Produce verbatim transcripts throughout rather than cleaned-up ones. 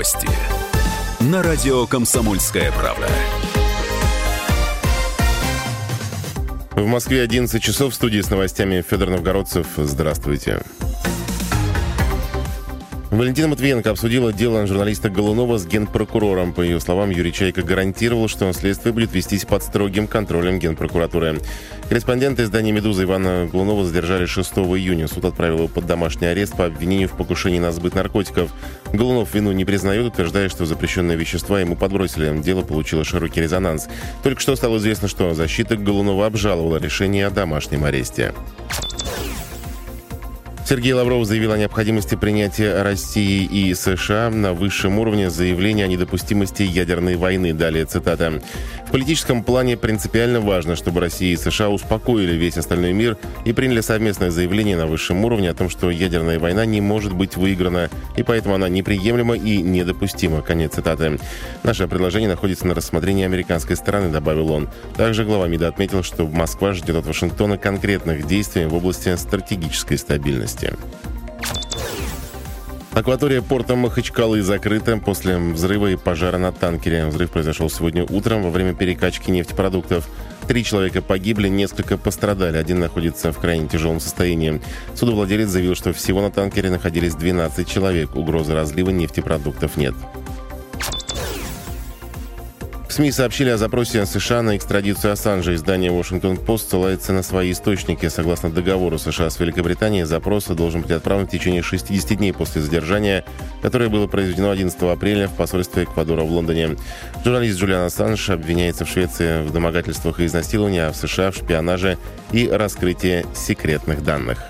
Новости. На радио «Комсомольская правда». В Москве одиннадцать часов. В студии с новостями Федор Новгородцев. Здравствуйте. Валентина Матвиенко обсудила дело журналиста Голунова с генпрокурором. По ее словам, Юрий Чайка гарантировал, что следствие будет вестись под строгим контролем генпрокуратуры. Корреспонденты издания «Медуза» Ивана Голунова задержали шестого июня. Суд отправил его под домашний арест по обвинению в покушении на сбыт наркотиков. Голунов вину не признает, утверждая, что запрещенные вещества ему подбросили. Дело получило широкий резонанс. Только что стало известно, что защита Голунова обжаловала решение о домашнем аресте. Сергей Лавров заявил о необходимости принятия России и США на высшем уровне заявления о недопустимости ядерной войны. Далее цитата. «В политическом плане принципиально важно, чтобы Россия и США успокоили весь остальной мир и приняли совместное заявление на высшем уровне о том, что ядерная война не может быть выиграна, и поэтому она неприемлема и недопустима». Конец цитаты. «Наше предложение находится на рассмотрении американской стороны», — добавил он. Также глава МИДа отметил, что Москва ждет от Вашингтона конкретных действий в области стратегической стабильности. Акватория порта Махачкалы закрыта после взрыва и пожара на танкере. Взрыв произошел сегодня утром во время перекачки нефтепродуктов. Три человека погибли, несколько пострадали. Один находится в крайне тяжелом состоянии. Судовладелец заявил, что всего на танкере находились двенадцать человек. Угрозы разлива нефтепродуктов нет. В СМИ сообщили о запросе США на экстрадицию Ассанжа. Издание Washington Post ссылается на свои источники. Согласно договору США с Великобританией, запрос должен быть отправлен в течение шестидесяти дней после задержания, которое было произведено одиннадцатого апреля в посольстве Эквадора в Лондоне. Журналист Джулиан Ассанж обвиняется в Швеции в домогательствах и изнасиловании, а в США в шпионаже и раскрытии секретных данных.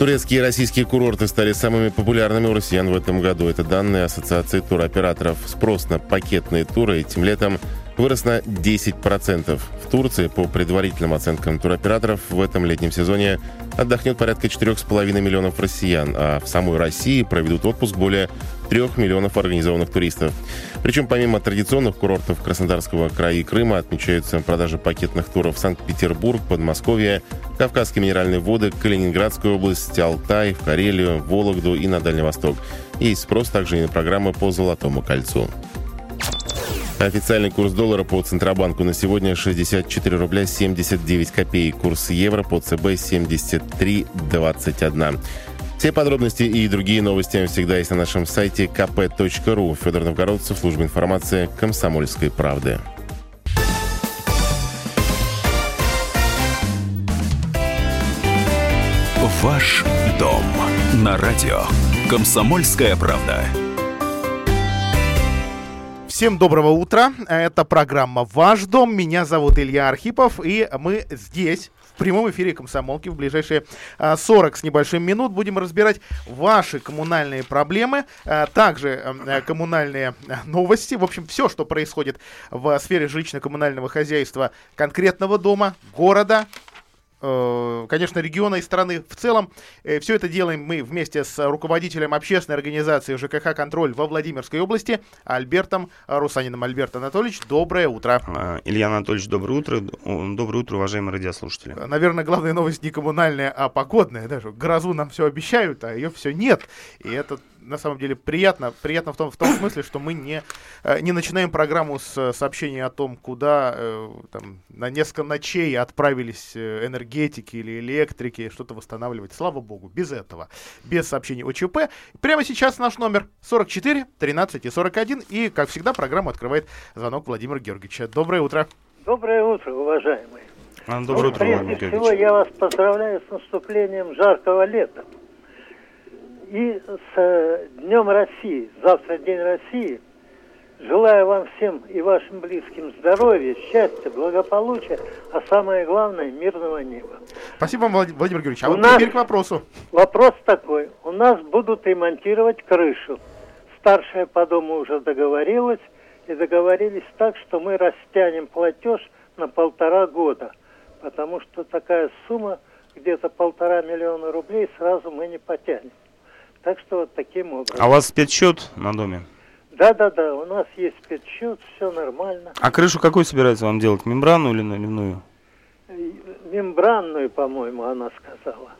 Турецкие и российские курорты стали самыми популярными у россиян в этом году. Это данные Ассоциации туроператоров. Спрос на пакетные туры этим летом вырос на десять процентов. В Турции, по предварительным оценкам туроператоров, в этом летнем сезоне отдохнет порядка четыре целых пять десятых миллионов россиян, а в самой России проведут отпуск более трех миллионов организованных туристов. Причем помимо традиционных курортов Краснодарского края и Крыма отмечаются продажи пакетных туров в Санкт-Петербург, Подмосковье, Кавказские минеральные воды, Калининградскую область, Алтай, в Карелию, Вологду и на Дальний Восток. Есть спрос также и на программы по Золотому кольцу. Официальный курс доллара по Центробанку на сегодня шестьдесят четыре рубля семьдесят девять копеек. Курс евро по ЦБ семьдесят три двадцать один. Все подробности и другие новости всегда есть на нашем сайте ка пэ точка ру. Федор Новгородцев, служба информации «Комсомольской правды». Ваш дом на радио «Комсомольская правда». Всем доброго утра. Это программа «Ваш дом». Меня зовут Илья Архипов, и мы здесь, в прямом эфире «Комсомолки», в ближайшие сорок с небольшим минут будем разбирать ваши коммунальные проблемы, также коммунальные новости. В общем, все, что происходит в сфере жилищно-коммунального хозяйства конкретного дома, города, конечно, региона и страны в целом. Все это делаем мы вместе с руководителем общественной организации ЖКХ «Контроль» во Владимирской области Альбертом Русаниным. Альберт Анатольевич, доброе утро. Илья Анатольевич, доброе утро. Доброе утро, уважаемые радиослушатели. Наверное, главная новость не коммунальная, а погодная. Даже грозу нам все обещают, а ее все нет. И это на самом деле приятно. Приятно в том, в том смысле, что мы не, не начинаем программу с сообщения о том, куда там, на несколько ночей отправились энергетики или электрики, что-то восстанавливать. Слава богу, без этого. Без сообщений о ЧП. Прямо сейчас наш номер сорок четыре тринадцать и сорок один. И, как всегда, программу открывает звонок Владимира Георгиевича. Доброе утро. Доброе утро, уважаемые. Доброе ну, утро, Владимир Георгиевич. Прежде всего, я вас поздравляю с наступлением жаркого лета. И с Днем России, завтра День России, желаю вам всем и вашим близким здоровья, счастья, благополучия, а самое главное, мирного неба. Спасибо вам, Владимир Георгиевич. А у вот нас теперь к вопросу. Вопрос такой. У нас будут ремонтировать крышу. Старшая по дому уже договорилась, и договорились так, что мы растянем платеж на полтора года, потому что такая сумма, где-то полтора миллиона рублей, сразу мы не потянем. Так что вот таким образом. А у вас спецсчет на доме? Да-да-да, у нас есть спецсчет, все нормально. А крышу какую собирается вам делать, мембранную или наливную? Мембранную, по-моему, она сказала.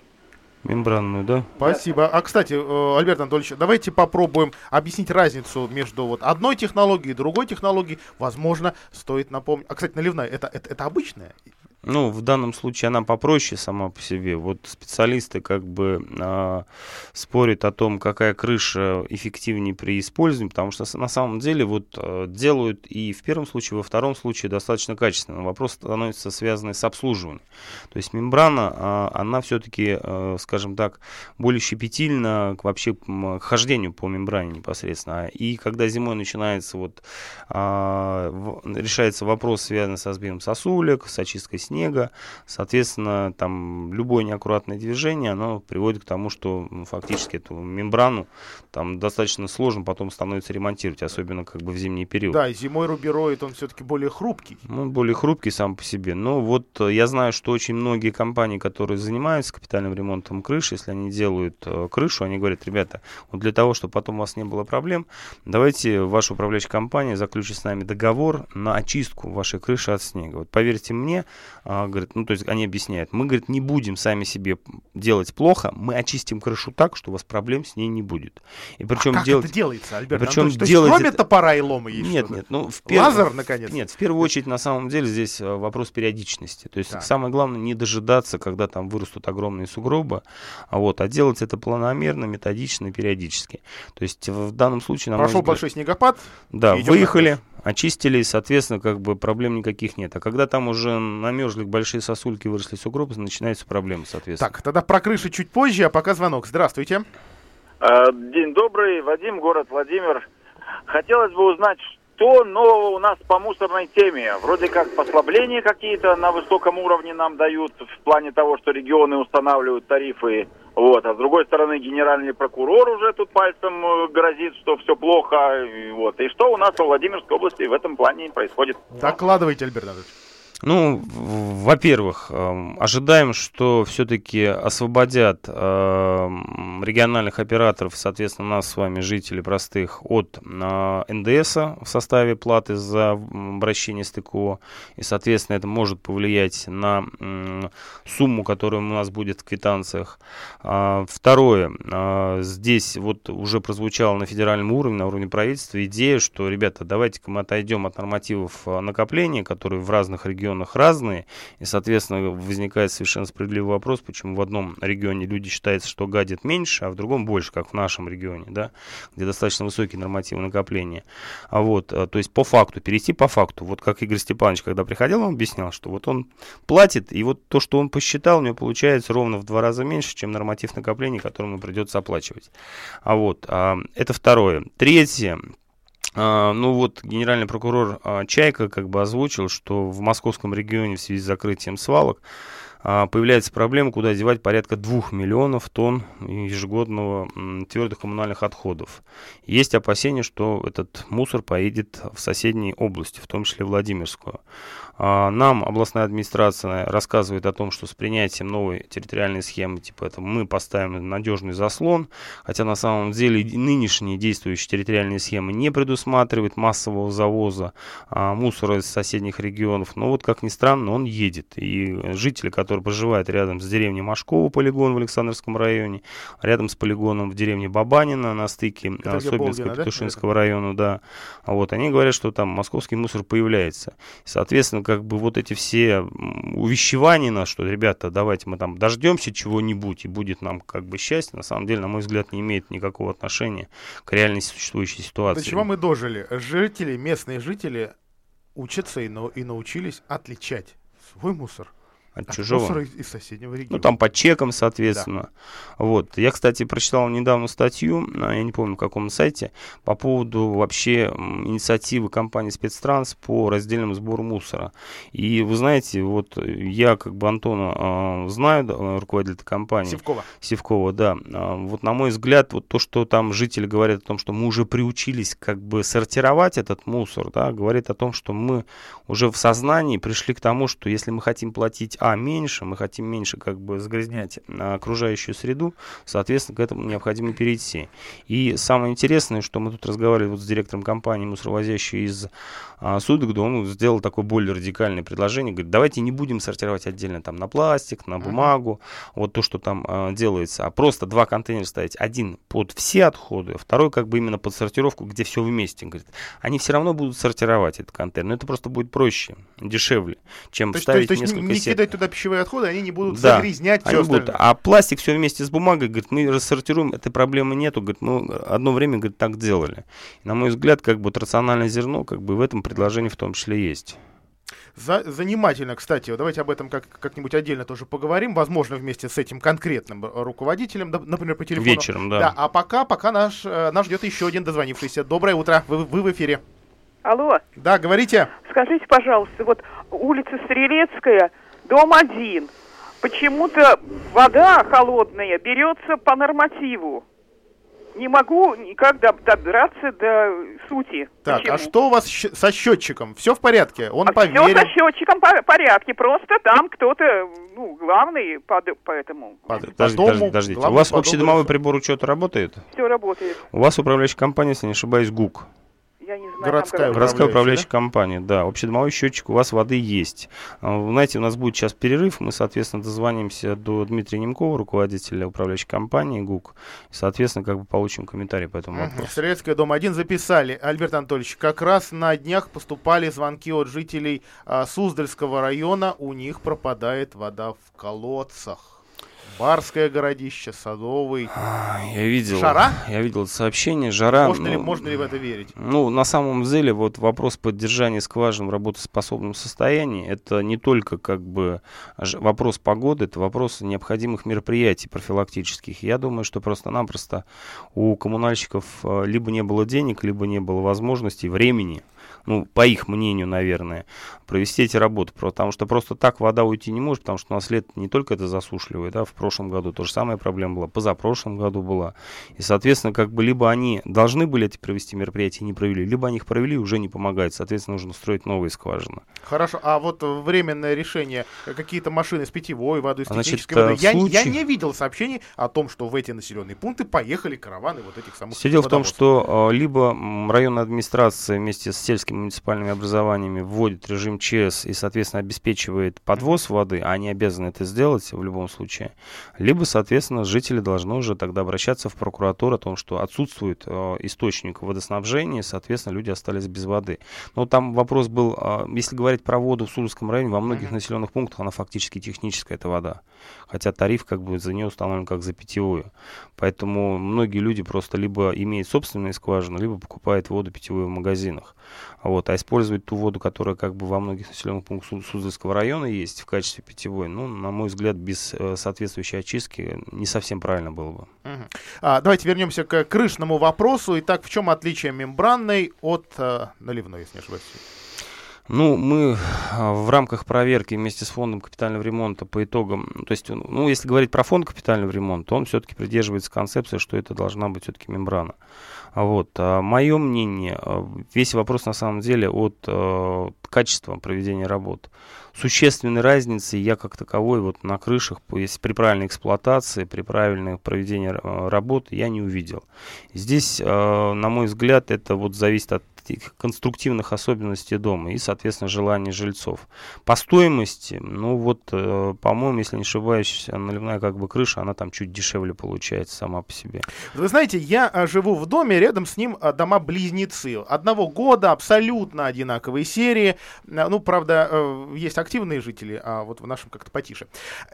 Мембранную, да? Спасибо. А, кстати, Альберт Анатольевич, давайте попробуем объяснить разницу между вот одной технологией и другой технологией. Возможно, стоит напомнить. А, кстати, наливная, это, это, это обычная? Ну, в данном случае она попроще сама по себе. Вот специалисты как бы э, спорят о том, какая крыша эффективнее при использовании, потому что на самом деле вот э, делают и в первом случае, и во втором случае достаточно качественно. Вопрос становится связанный с обслуживанием. То есть мембрана, э, она все-таки, э, скажем так, более щепетильна к, вообще, к хождению по мембране непосредственно. И когда зимой начинается, вот, э, решается вопрос, связанный со сбивом сосулек, с очисткой снега, соответственно, там любое неаккуратное движение, оно приводит к тому, что ну, фактически эту мембрану там достаточно сложно потом становится ремонтировать, особенно как бы в зимний период. Да, и зимой рубероид, он все-таки более хрупкий. Он более хрупкий сам по себе, но вот я знаю, что очень многие компании, которые занимаются капитальным ремонтом крыши, если они делают э, крышу, они говорят: ребята, вот для того, чтобы потом у вас не было проблем, давайте ваша управляющая компания заключит с нами договор на очистку вашей крыши от снега. Вот поверьте мне, а, говорит, ну, то есть они объясняют, мы, говорит, не будем сами себе делать плохо, мы очистим крышу так, что у вас проблем с ней не будет. И причем а как делать... это делается, Альберт Анатольевич? То есть кроме это... топора и лома есть нет, что-то? Нет, ну, в пер... Лазер, наконец? Нет, в первую очередь, на самом деле, здесь вопрос периодичности. То есть да. Самое главное не дожидаться, когда там вырастут огромные сугробы, а, вот, а делать это планомерно, методично и периодически. То есть в данном случае... Прошел большой снегопад. Да, выехали, очистили, соответственно, как бы проблем никаких нет. А когда там уже намерзли большие сосульки, выросли сугробы, начинаются проблемы, соответственно. Так, тогда про крыши чуть позже, а пока звонок. Здравствуйте. День добрый, Вадим, город Владимир. Хотелось бы узнать, что нового у нас по мусорной теме. Вроде как послабления какие-то на высоком уровне нам дают в плане того, что регионы устанавливают тарифы. Вот, а с другой стороны, генеральный прокурор уже тут пальцем грозит, что все плохо. И, вот. И что у нас во Владимирской области в этом плане происходит? Докладывайте, Альберт Анатольевич. Ну, во-первых, ожидаем, что все-таки освободят региональных операторов, соответственно, нас с вами, жителей простых, от эн дэ эса в составе платы за обращение с тэ ка о. И, соответственно, это может повлиять на сумму, которая у нас будет в квитанциях. Второе, здесь вот уже прозвучало на федеральном уровне, на уровне правительства, идея, что, ребята, давайте-ка мы отойдем от нормативов накопления, которые в разных регионах, регионах разные, и, соответственно, возникает совершенно справедливый вопрос, почему в одном регионе люди считаются, что гадят меньше, а в другом больше, как в нашем регионе, да, где достаточно высокие нормативы накопления. А вот, то есть по факту, перейти по факту, вот как Игорь Степанович, когда приходил, он объяснял, что вот он платит, и вот то, что он посчитал, у него получается ровно в два раза меньше, чем норматив накопления, который ему придется оплачивать. А вот, это второе. Третье. Ну вот генеральный прокурор Чайка как бы озвучил, что в московском регионе в связи с закрытием свалок появляется проблема, куда девать порядка двух миллионов тонн ежегодного твердых коммунальных отходов. Есть опасения, что этот мусор поедет в соседние области, в том числе Владимирскую. Нам областная администрация рассказывает о том, что с принятием новой территориальной схемы типа этого мы поставим надежный заслон, хотя на самом деле нынешние действующие территориальные схемы не предусматривают массового завоза мусора из соседних регионов. Но вот как ни странно, он едет. И жители, которые который проживает рядом с деревней Машкова, полигон в Александровском районе, рядом с полигоном в деревне Бабанина на стыке Собинского-Петушинского да? района, да. А вот они говорят, что там московский мусор появляется. Соответственно, как бы вот эти все увещевания нас, что, ребята, давайте мы там дождемся чего-нибудь, и будет нам как бы счастье, на самом деле, на мой взгляд, не имеет никакого отношения к реальной существующей ситуации. До чего мы дожили? Жители, местные жители учатся и, на, и научились отличать свой мусор от чужого. Из соседнего региона. Ну, там по чекам, соответственно. Да. Вот. Я, кстати, прочитал недавно статью, я не помню, в каком сайте, по поводу вообще инициативы компании «Спецтранс» по раздельному сбору мусора. И вы знаете, вот я как бы Антона э, знаю, да, руководитель этой компании. Сивкова. Сивкова, да. Э, вот на мой взгляд, вот то, что там жители говорят о том, что мы уже приучились как бы сортировать этот мусор, да, говорит о том, что мы уже в сознании пришли к тому, что если мы хотим платить а, меньше, мы хотим меньше как бы загрязнять окружающую среду, соответственно, к этому необходимо перейти. И самое интересное, что мы тут разговаривали вот с директором компании, мусоровозящей из а, Судогда, он сделал такое более радикальное предложение, говорит, давайте не будем сортировать отдельно там на пластик, на бумагу, mm-hmm. вот то, что там а, делается, а просто два контейнера ставить, один под все отходы, а второй как бы именно под сортировку, где все вместе, говорит, они все равно будут сортировать этот контейнер, но это просто будет проще, дешевле, чем то вставить то, то, несколько не, не сет. Кидать туда пищевые отходы, они не будут да, загрязнять все остальное. А пластик все вместе с бумагой, говорит, мы рассортируем, этой проблемы нету, говорит, мы одно время, говорит, так делали. И, на мой взгляд, как бы рациональное зерно, как бы в этом предложении в том числе есть. За, занимательно, кстати, давайте об этом как, как-нибудь отдельно тоже поговорим, возможно, вместе с этим конкретным руководителем, например, по телефону. Вечером, да. да а пока, пока наш, нас ждет еще один дозвонившийся. Доброе утро, вы, вы в эфире. Алло. Да, говорите. Скажите, пожалуйста, вот улица Стрелецкая, дом один. Почему-то вода холодная берется по нормативу. Не могу никак добраться до сути. Так, почему? А что у вас со счетчиком? Все в порядке? Он а поверил? Все со счетчиком в порядке. Просто там кто-то, ну, главный, поэтому... Под... Подождите, подождите, подождите. У вас общедомовой прибор учета работает? Все работает. У вас управляющая компания, если не ошибаюсь, ГУК. Я не знаю, городская там, городская управляющая да? компания, да. Общедомовой счетчик у вас воды есть. Вы знаете, у нас будет сейчас перерыв. Мы, соответственно, дозвонимся до Дмитрия Немкова, руководителя управляющей компании ГУК. И, соответственно, как бы получим комментарий по этому вопросу. Стрелецкая, дом один записали. Альберт Анатольевич, как раз на днях поступали звонки от жителей а, Суздальского района. У них пропадает вода в колодцах. Барское городище, Садовый. Я видел, Жара? Я видел это сообщение. Жара. Можно, ну, ли, можно ли в это верить? Ну, на самом деле, вот вопрос поддержания скважин в работоспособном состоянии, это не только как бы вопрос погоды, это вопрос необходимых мероприятий профилактических. Я думаю, что просто-напросто у коммунальщиков либо не было денег, либо не было возможности, времени, ну, по их мнению, наверное, провести эти работы. Потому что просто так вода уйти не может, потому что у нас лето не только это засушливое, да, в В прошлом году то же самое проблема была, позапрошлом году была. И, соответственно, как бы либо они должны были эти провести мероприятия, не провели, либо они их провели, уже не помогают. Соответственно, нужно строить новые скважины. Хорошо. А вот временное решение, какие-то машины с питьевой водой, с технической водой. Я, случае... я не видел сообщений о том, что в эти населенные пункты поехали караваны вот этих самых. Все дело в том, что либо районная администрация вместе с сельскими муниципальными образованиями вводит режим ЧС и, соответственно, обеспечивает подвоз воды, а они обязаны это сделать в любом случае. Либо, соответственно, жители должны уже тогда обращаться в прокуратуру о том, что отсутствует э, источник водоснабжения, и, соответственно, люди остались без воды. Но там вопрос был, э, если говорить про воду в Суздальском районе, во многих mm-hmm. населенных пунктах она фактически техническая, эта вода. Хотя тариф как бы за нее установлен как за питьевую. Поэтому многие люди просто либо имеют собственные скважины, либо покупают воду питьевую в магазинах. Вот. А использовать ту воду, которая как бы во многих населенных пунктах Суздальского района есть в качестве питьевой, ну, на мой взгляд, без э, соответствия очистки не совсем правильно было бы. Uh-huh. А, давайте вернемся к крышному вопросу. Итак, в чем отличие мембранной от э, наливной, если не ошибаюсь? Ну, мы в рамках проверки вместе с фондом капитального ремонта по итогам, то есть, ну, если говорить про фонд капитального ремонта, он все-таки придерживается концепции, что это должна быть все-таки мембрана. Вот. А мое мнение, весь вопрос на самом деле от э, качества проведения работ. Существенной разницы я как таковой вот на крышах, если при правильной эксплуатации, при правильном проведении работ, я не увидел. Здесь, э, на мой взгляд, это вот зависит от конструктивных особенностей дома и, соответственно, желаний жильцов. По стоимости, ну вот, э, по-моему, если не ошибаюсь, наливная как бы крыша, она там чуть дешевле получается сама по себе. Вы знаете, я живу в доме, рядом с ним дома-близнецы. Одного года, абсолютно одинаковые серии. Ну, правда, э, есть активные жители, а вот в нашем как-то потише.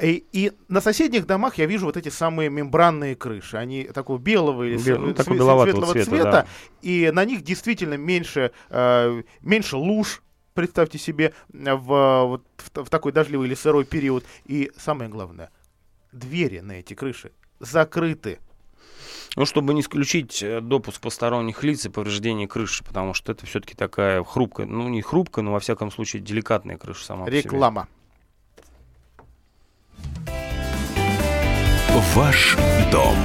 И, и на соседних домах я вижу вот эти самые мембранные крыши. Они такого белого или Бел, ну, такой светлого цвета. цвета да. И на них действительно меньше, э, меньше луж, представьте себе, в, вот, в, в такой дождливый или сырой период. И самое главное, двери на эти крыши закрыты. Ну, чтобы не исключить допуск посторонних лиц и повреждение крыши, потому что это все-таки такая хрупкая, ну, не хрупкая, но, во всяком случае, деликатная крыша сама по себе. Реклама. Ваш дом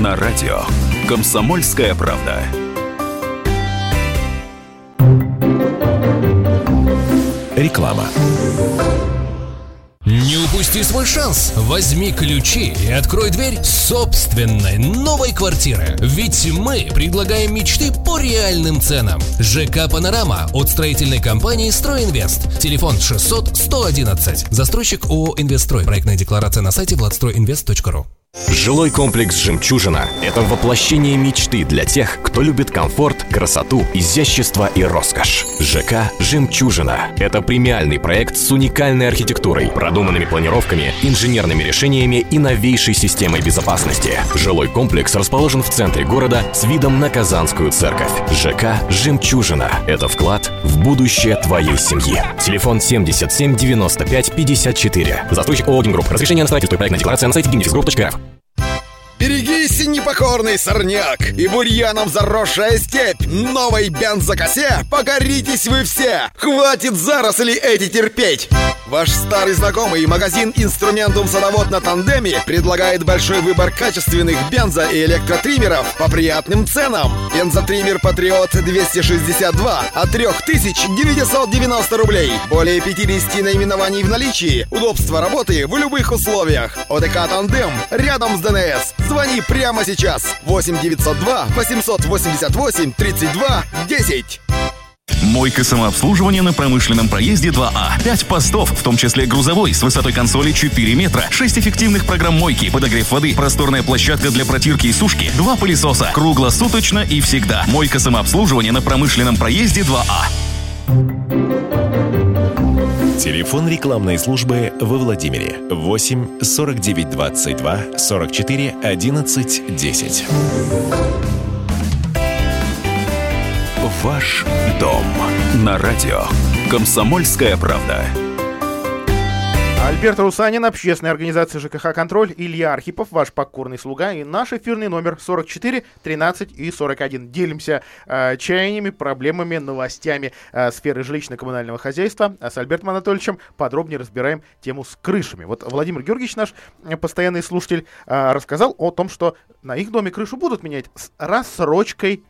на радио. Комсомольская правда. Реклама. Не упустите Упусти свой шанс. Возьми ключи и открой дверь собственной новой квартиры. Ведь мы предлагаем мечты по реальным ценам. ЖК «Панорама» от строительной компании «Стройинвест». Телефон шестьсот сто одиннадцать. Застройщик ООО «Инвестстрой». Проектная декларация на сайте владстройинвест точка ру. Жилой комплекс «Жемчужина» – это воплощение мечты для тех, кто любит комфорт, красоту, изящество и роскошь. ЖК «Жемчужина» – это премиальный проект с уникальной архитектурой, продуманными планировками, инженерными решениями и новейшей системой безопасности. Жилой комплекс расположен в центре города с видом на Казанскую церковь. ЖК «Жемчужина» – это вклад в будущее твоей семьи. Телефон семьдесят семь девяносто пять пятьдесят четыре. Застройщик ООО «Гимгрупп». Разрешение на строительство и проектная декларация на сайте гимдефис групп точка рф. Берегись, непокорный сорняк и бурьяном заросшая степь. Новой бензокосе покоритесь вы все. Хватит заросли эти терпеть. Ваш старый знакомый магазин «Инструментум Садовод» на «Тандеме» предлагает большой выбор качественных бензо- и электротриммеров по приятным ценам. Бензотриммер «Патриот» двести шестьдесят два от три тысячи девятьсот девяносто рублей. Более пятьдесят наименований в наличии. Удобство работы в любых условиях. ОТК «Тандем» рядом с ДНС. Звони прямо сейчас. восемь девятьсот два восемьсот восемьдесят восемь тридцать два десять. Мойка самообслуживания на промышленном проезде два А. пять постов, в том числе грузовой, с высотой консоли четыре метра. шесть эффективных программ мойки, подогрев воды, просторная площадка для протирки и сушки, два пылесоса. Круглосуточно и всегда. Мойка самообслуживания на промышленном проезде два А. Телефон рекламной службы во Владимире. восемь сорок девять двадцать два сорок четыре одиннадцать десять. Ваш дом на радио «Комсомольская правда». Альберт Русанин, общественная организация ЖКХ «Контроль», Илья Архипов, ваш покорный слуга, и наш эфирный номер сорок четыре тринадцать и сорок один. Делимся э, чаяниями, проблемами, новостями э, сферы жилищно-коммунального хозяйства. А с Альбертом Анатольевичем подробнее разбираем тему с крышами. Вот Владимир Георгиевич, наш постоянный слушатель, э, рассказал о том, что на их доме крышу будут менять с рассрочкой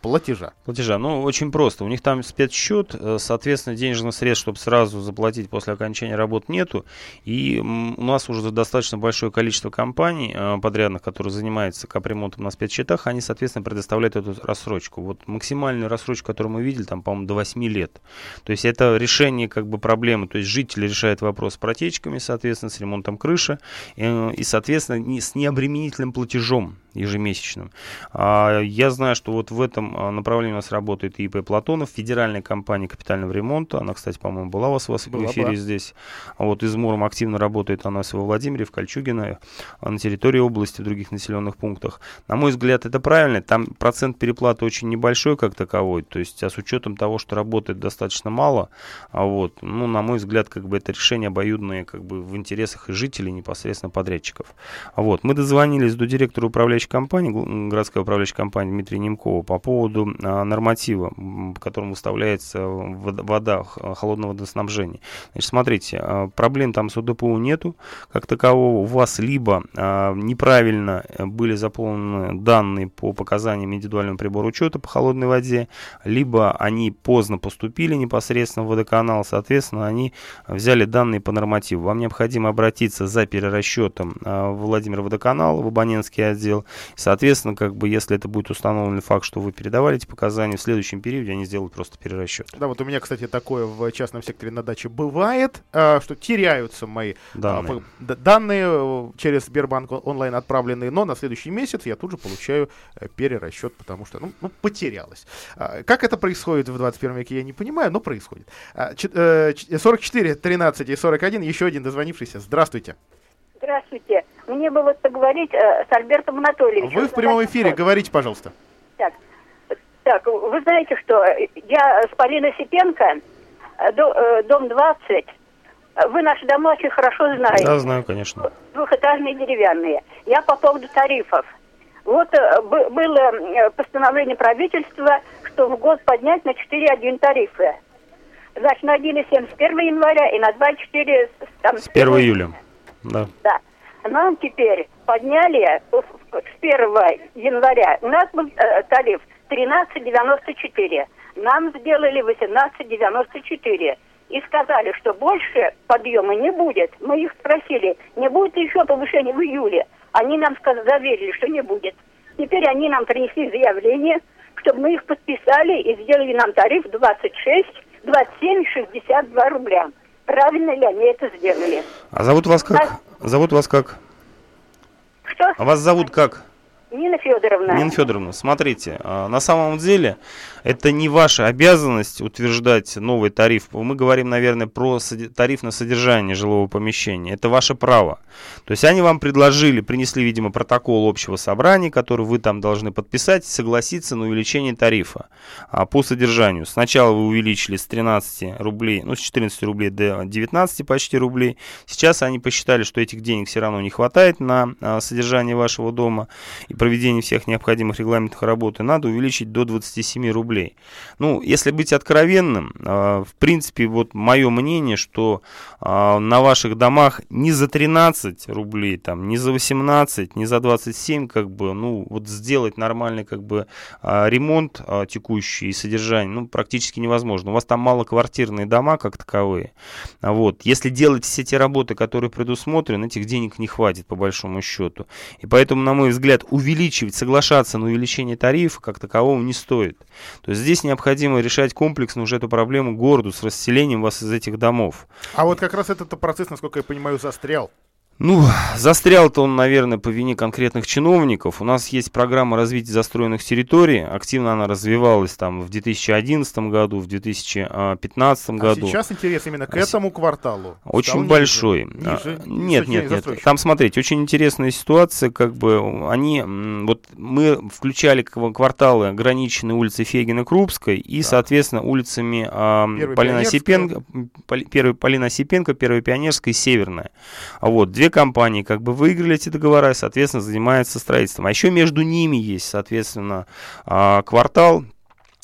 платежа. Платежа. Ну, очень просто. У них там спецсчет, соответственно, денежных средств, чтобы сразу заплатить после окончания работ, нету. И у нас уже достаточно большое количество компаний подрядных, которые занимаются капремонтом на спецсчетах, они, соответственно, предоставляют эту рассрочку. Вот максимальную рассрочку, которую мы видели, там, по-моему, до восьми лет. То есть это решение как бы проблемы. То есть жители решают вопрос с протечками, соответственно, с ремонтом крыши и, соответственно, с необременительным платежом ежемесячным. Я знаю, что вот в этом направлении у нас работает ИП «Платонов», федеральная компания капитального ремонта. Она, кстати, по-моему, была у вас, у вас была, в эфире была. Здесь. Вот «Измуром» активно работает у нас во Владимире, в Кольчугино, на территории области, в других населенных пунктах. На мой взгляд, это правильно. Там процент переплаты очень небольшой как таковой. То есть, а с учетом того, что работает достаточно мало, вот, ну, на мой взгляд, как бы это решение обоюдное как бы в интересах и жителей, непосредственно подрядчиков. Вот. Мы дозвонились до директора управляющей компании, городской управляющей компании Дмитрия Немкова по поводу По поводу норматива, по которому выставляется вода холодного водоснабжения. Значит, смотрите, проблем там с ОДПУ нету как такового. У вас либо неправильно были заполнены данные по показаниям индивидуального прибора учета по холодной воде, либо они поздно поступили непосредственно в водоканал, соответственно, они взяли данные по нормативу. Вам необходимо обратиться за перерасчетом в Владимир водоканал, в абонентский отдел. Соответственно, как бы, если это будет установлен факт, что вы перерасчетите, давали эти показания, в следующем периоде они сделают просто перерасчет. Да, вот у меня, кстати, такое в частном секторе на даче бывает, что теряются мои данные, данные через Сбербанк онлайн отправленные, но на следующий месяц я тут же получаю перерасчет, потому что, ну, ну потерялось. Как это происходит в двадцать первом веке, я не понимаю, но происходит. сорок четыре тринадцать и сорок один, еще один дозвонившийся. Здравствуйте. Здравствуйте. Мне бы вот поговорить с Альбертом Анатольевичем. Вы в прямом эфире, говорите, пожалуйста. Так. Так, вы знаете что, я с Полиной Осипенко, дом двадцать, вы наши дома очень хорошо знаете. Да, знаю, конечно. Двухэтажные, деревянные. Я по поводу тарифов. Вот было постановление правительства, что в год поднять на четыре целых одна десятая тарифы. Значит, на один целых семь десятых с первого января и на два целых четыре десятых там, с первого июля. Да. Да. Нам теперь подняли с первого января. У нас был э, тариф тринадцать девяносто четыре. Нам сделали восемнадцать девяносто четыре. и сказали, что больше подъема не будет. Мы их спросили, не будет ли еще повышения в июле? Они нам заверили, что не будет. Теперь они нам принесли заявление, чтобы мы их подписали и сделали нам тариф двадцать шесть, двадцать семь, шестьдесят два рубля. Правильно ли они это сделали? А зовут вас как? А... Зовут вас как? Что? А вас зовут как? Нина Федоровна. Нина Федоровна, смотрите, на самом деле это не ваша обязанность утверждать новый тариф. Мы говорим, наверное, про тариф на содержание жилого помещения. Это ваше право. То есть они вам предложили, принесли, видимо, протокол общего собрания, который вы там должны подписать, согласиться на увеличение тарифа по содержанию. Сначала вы увеличили с тринадцати рублей, ну, с четырнадцати рублей до девятнадцати почти рублей. Сейчас они посчитали, что этих денег все равно не хватает на содержание вашего дома и проведение всех необходимых регламентных работ, надо увеличить до двадцати семи рублей. Ну, если быть откровенным, в принципе, вот мое мнение, что на ваших домах не за тринадцать рублей, там, не за восемнадцать, не за двадцать семь, как бы, ну, вот сделать нормальный, как бы, ремонт текущий и содержание, ну, практически невозможно. У вас там малоквартирные дома, как таковые. Вот, если делать все те работы, которые предусмотрены, этих денег не хватит, по большому счету. И поэтому, на мой взгляд, у увеличивать, соглашаться на увеличение тарифа как такового не стоит. То есть здесь необходимо решать комплексно уже эту проблему городу с расселением вас из этих домов. А вот как раз этот процесс, насколько я понимаю, застрял. Ну, застрял-то он, наверное, по вине конкретных чиновников. У нас есть программа развития застроенных территорий. Активно она развивалась там в две тысячи одиннадцатом году, в две тысячи пятнадцатом а году. Сейчас интерес именно к а этому с... кварталу. Очень там большой. Ниже, ниже, нет, нет, нет. Там, смотрите, очень интересная ситуация. Как бы они, вот мы включали кварталы, ограниченные улицей Фегина-Крупской и, так. соответственно, улицами э, Полина Осипенко, Полина Осипенко, Первая Пионерская и Северная. Вот, две компании как бы выиграли эти договора и, соответственно, занимаются строительством. А еще между ними есть, соответственно, квартал,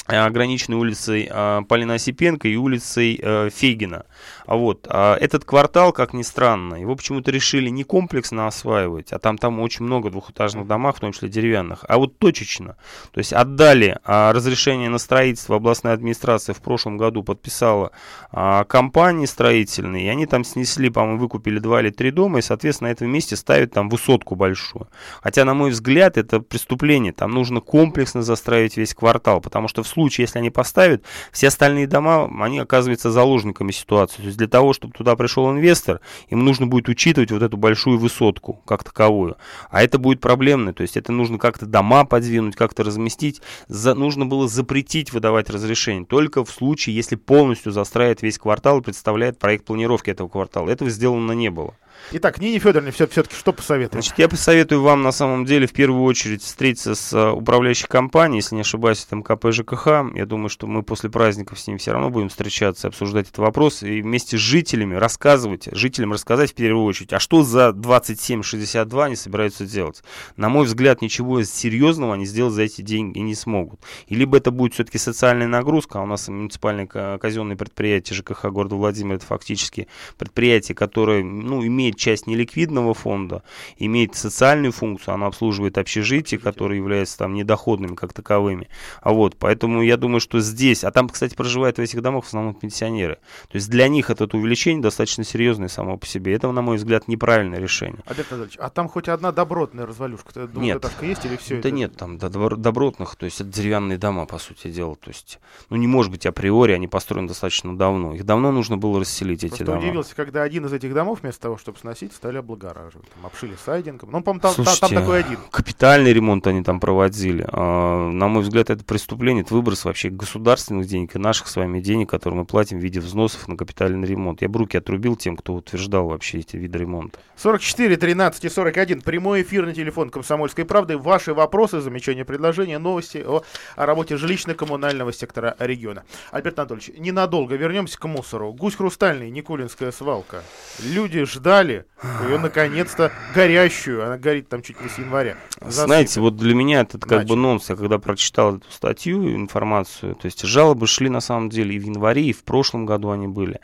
ограниченный улицей Полина Осипенко и улицей Фегина. А вот этот квартал, как ни странно, его почему-то решили не комплексно осваивать, а там, там очень много двухэтажных домов, в том числе деревянных, а вот точечно. То есть отдали разрешение на строительство, областная администрация в прошлом году подписала компании строительные, и они там снесли, по-моему, выкупили два или три дома, и, соответственно, на этом месте ставят там высотку большую. Хотя, на мой взгляд, это преступление, там нужно комплексно застраивать весь квартал, потому что в случае, если они поставят, все остальные дома, они оказываются заложниками ситуации. То есть для того, чтобы туда пришел инвестор, им нужно будет учитывать вот эту большую высотку как таковую. А это будет проблемно. То есть это нужно как-то дома подвинуть, как-то разместить. За, нужно было запретить выдавать разрешение только в случае, если полностью застраивает весь квартал и представляет проект планировки этого квартала. Этого сделано не было. Итак, Нине Федоровне все-таки что посоветуете? Значит, я посоветую вам, на самом деле, в первую очередь встретиться с управляющей компанией, если не ошибаюсь, это МКП ЖКХ. Я думаю, что мы после праздников с ним все равно будем встречаться, обсуждать этот вопрос и вместе с жителями рассказывать, жителям рассказать в первую очередь, а что за двадцать семь шестьдесят два они собираются делать. На мой взгляд, ничего серьезного они сделать за эти деньги не смогут. И либо это будет все-таки социальная нагрузка, а у нас муниципальное казенное предприятие ЖКХ города Владимира, это фактически предприятие, которое, ну, имеет имеет часть неликвидного фонда, имеет социальную функцию, она обслуживает общежития, которые являются там недоходными как таковыми. А вот, поэтому я думаю, что здесь, а там, кстати, проживают в этих домах в основном пенсионеры. То есть для них это увеличение достаточно серьезное само по себе. Это, на мой взгляд, неправильное решение. Альберт Анатольевич, а там хоть одна добротная развалюшка? Думаю, нет, есть, или все да это... нет, там до добротных, то есть это деревянные дома, по сути дела. То есть, ну, не может быть априори, они построены достаточно давно. Их давно нужно было расселить, эти Просто дома. Я удивился, когда один из этих домов вместо того, чтобы сносить, стали облагораживать. Там обшили сайдингом. Ну, по-моему, там, Слушайте, там, там такой один. Капитальный ремонт они там проводили. А, на мой взгляд, это преступление, это выброс вообще государственных денег и наших с вами денег, которые мы платим в виде взносов на капитальный ремонт. Я бы руки отрубил тем, кто утверждал вообще эти виды ремонта. сорок четыре тринадцать сорок один. Прямой эфир на телефон «Комсомольской правды». Ваши вопросы, замечания, предложения, новости о, о работе жилищно-коммунального сектора региона. Альберт Анатольевич, ненадолго вернемся к мусору. Гусь хрустальный, Никулинская свалка. Люди ждали ждали ее наконец-то горящую. Она горит там чуть не с января. Засыпали. Знаете, вот для меня это как Начали. бы нонс. Я когда прочитал эту статью, информацию, то есть жалобы шли на самом деле и в январе, и в прошлом году они были.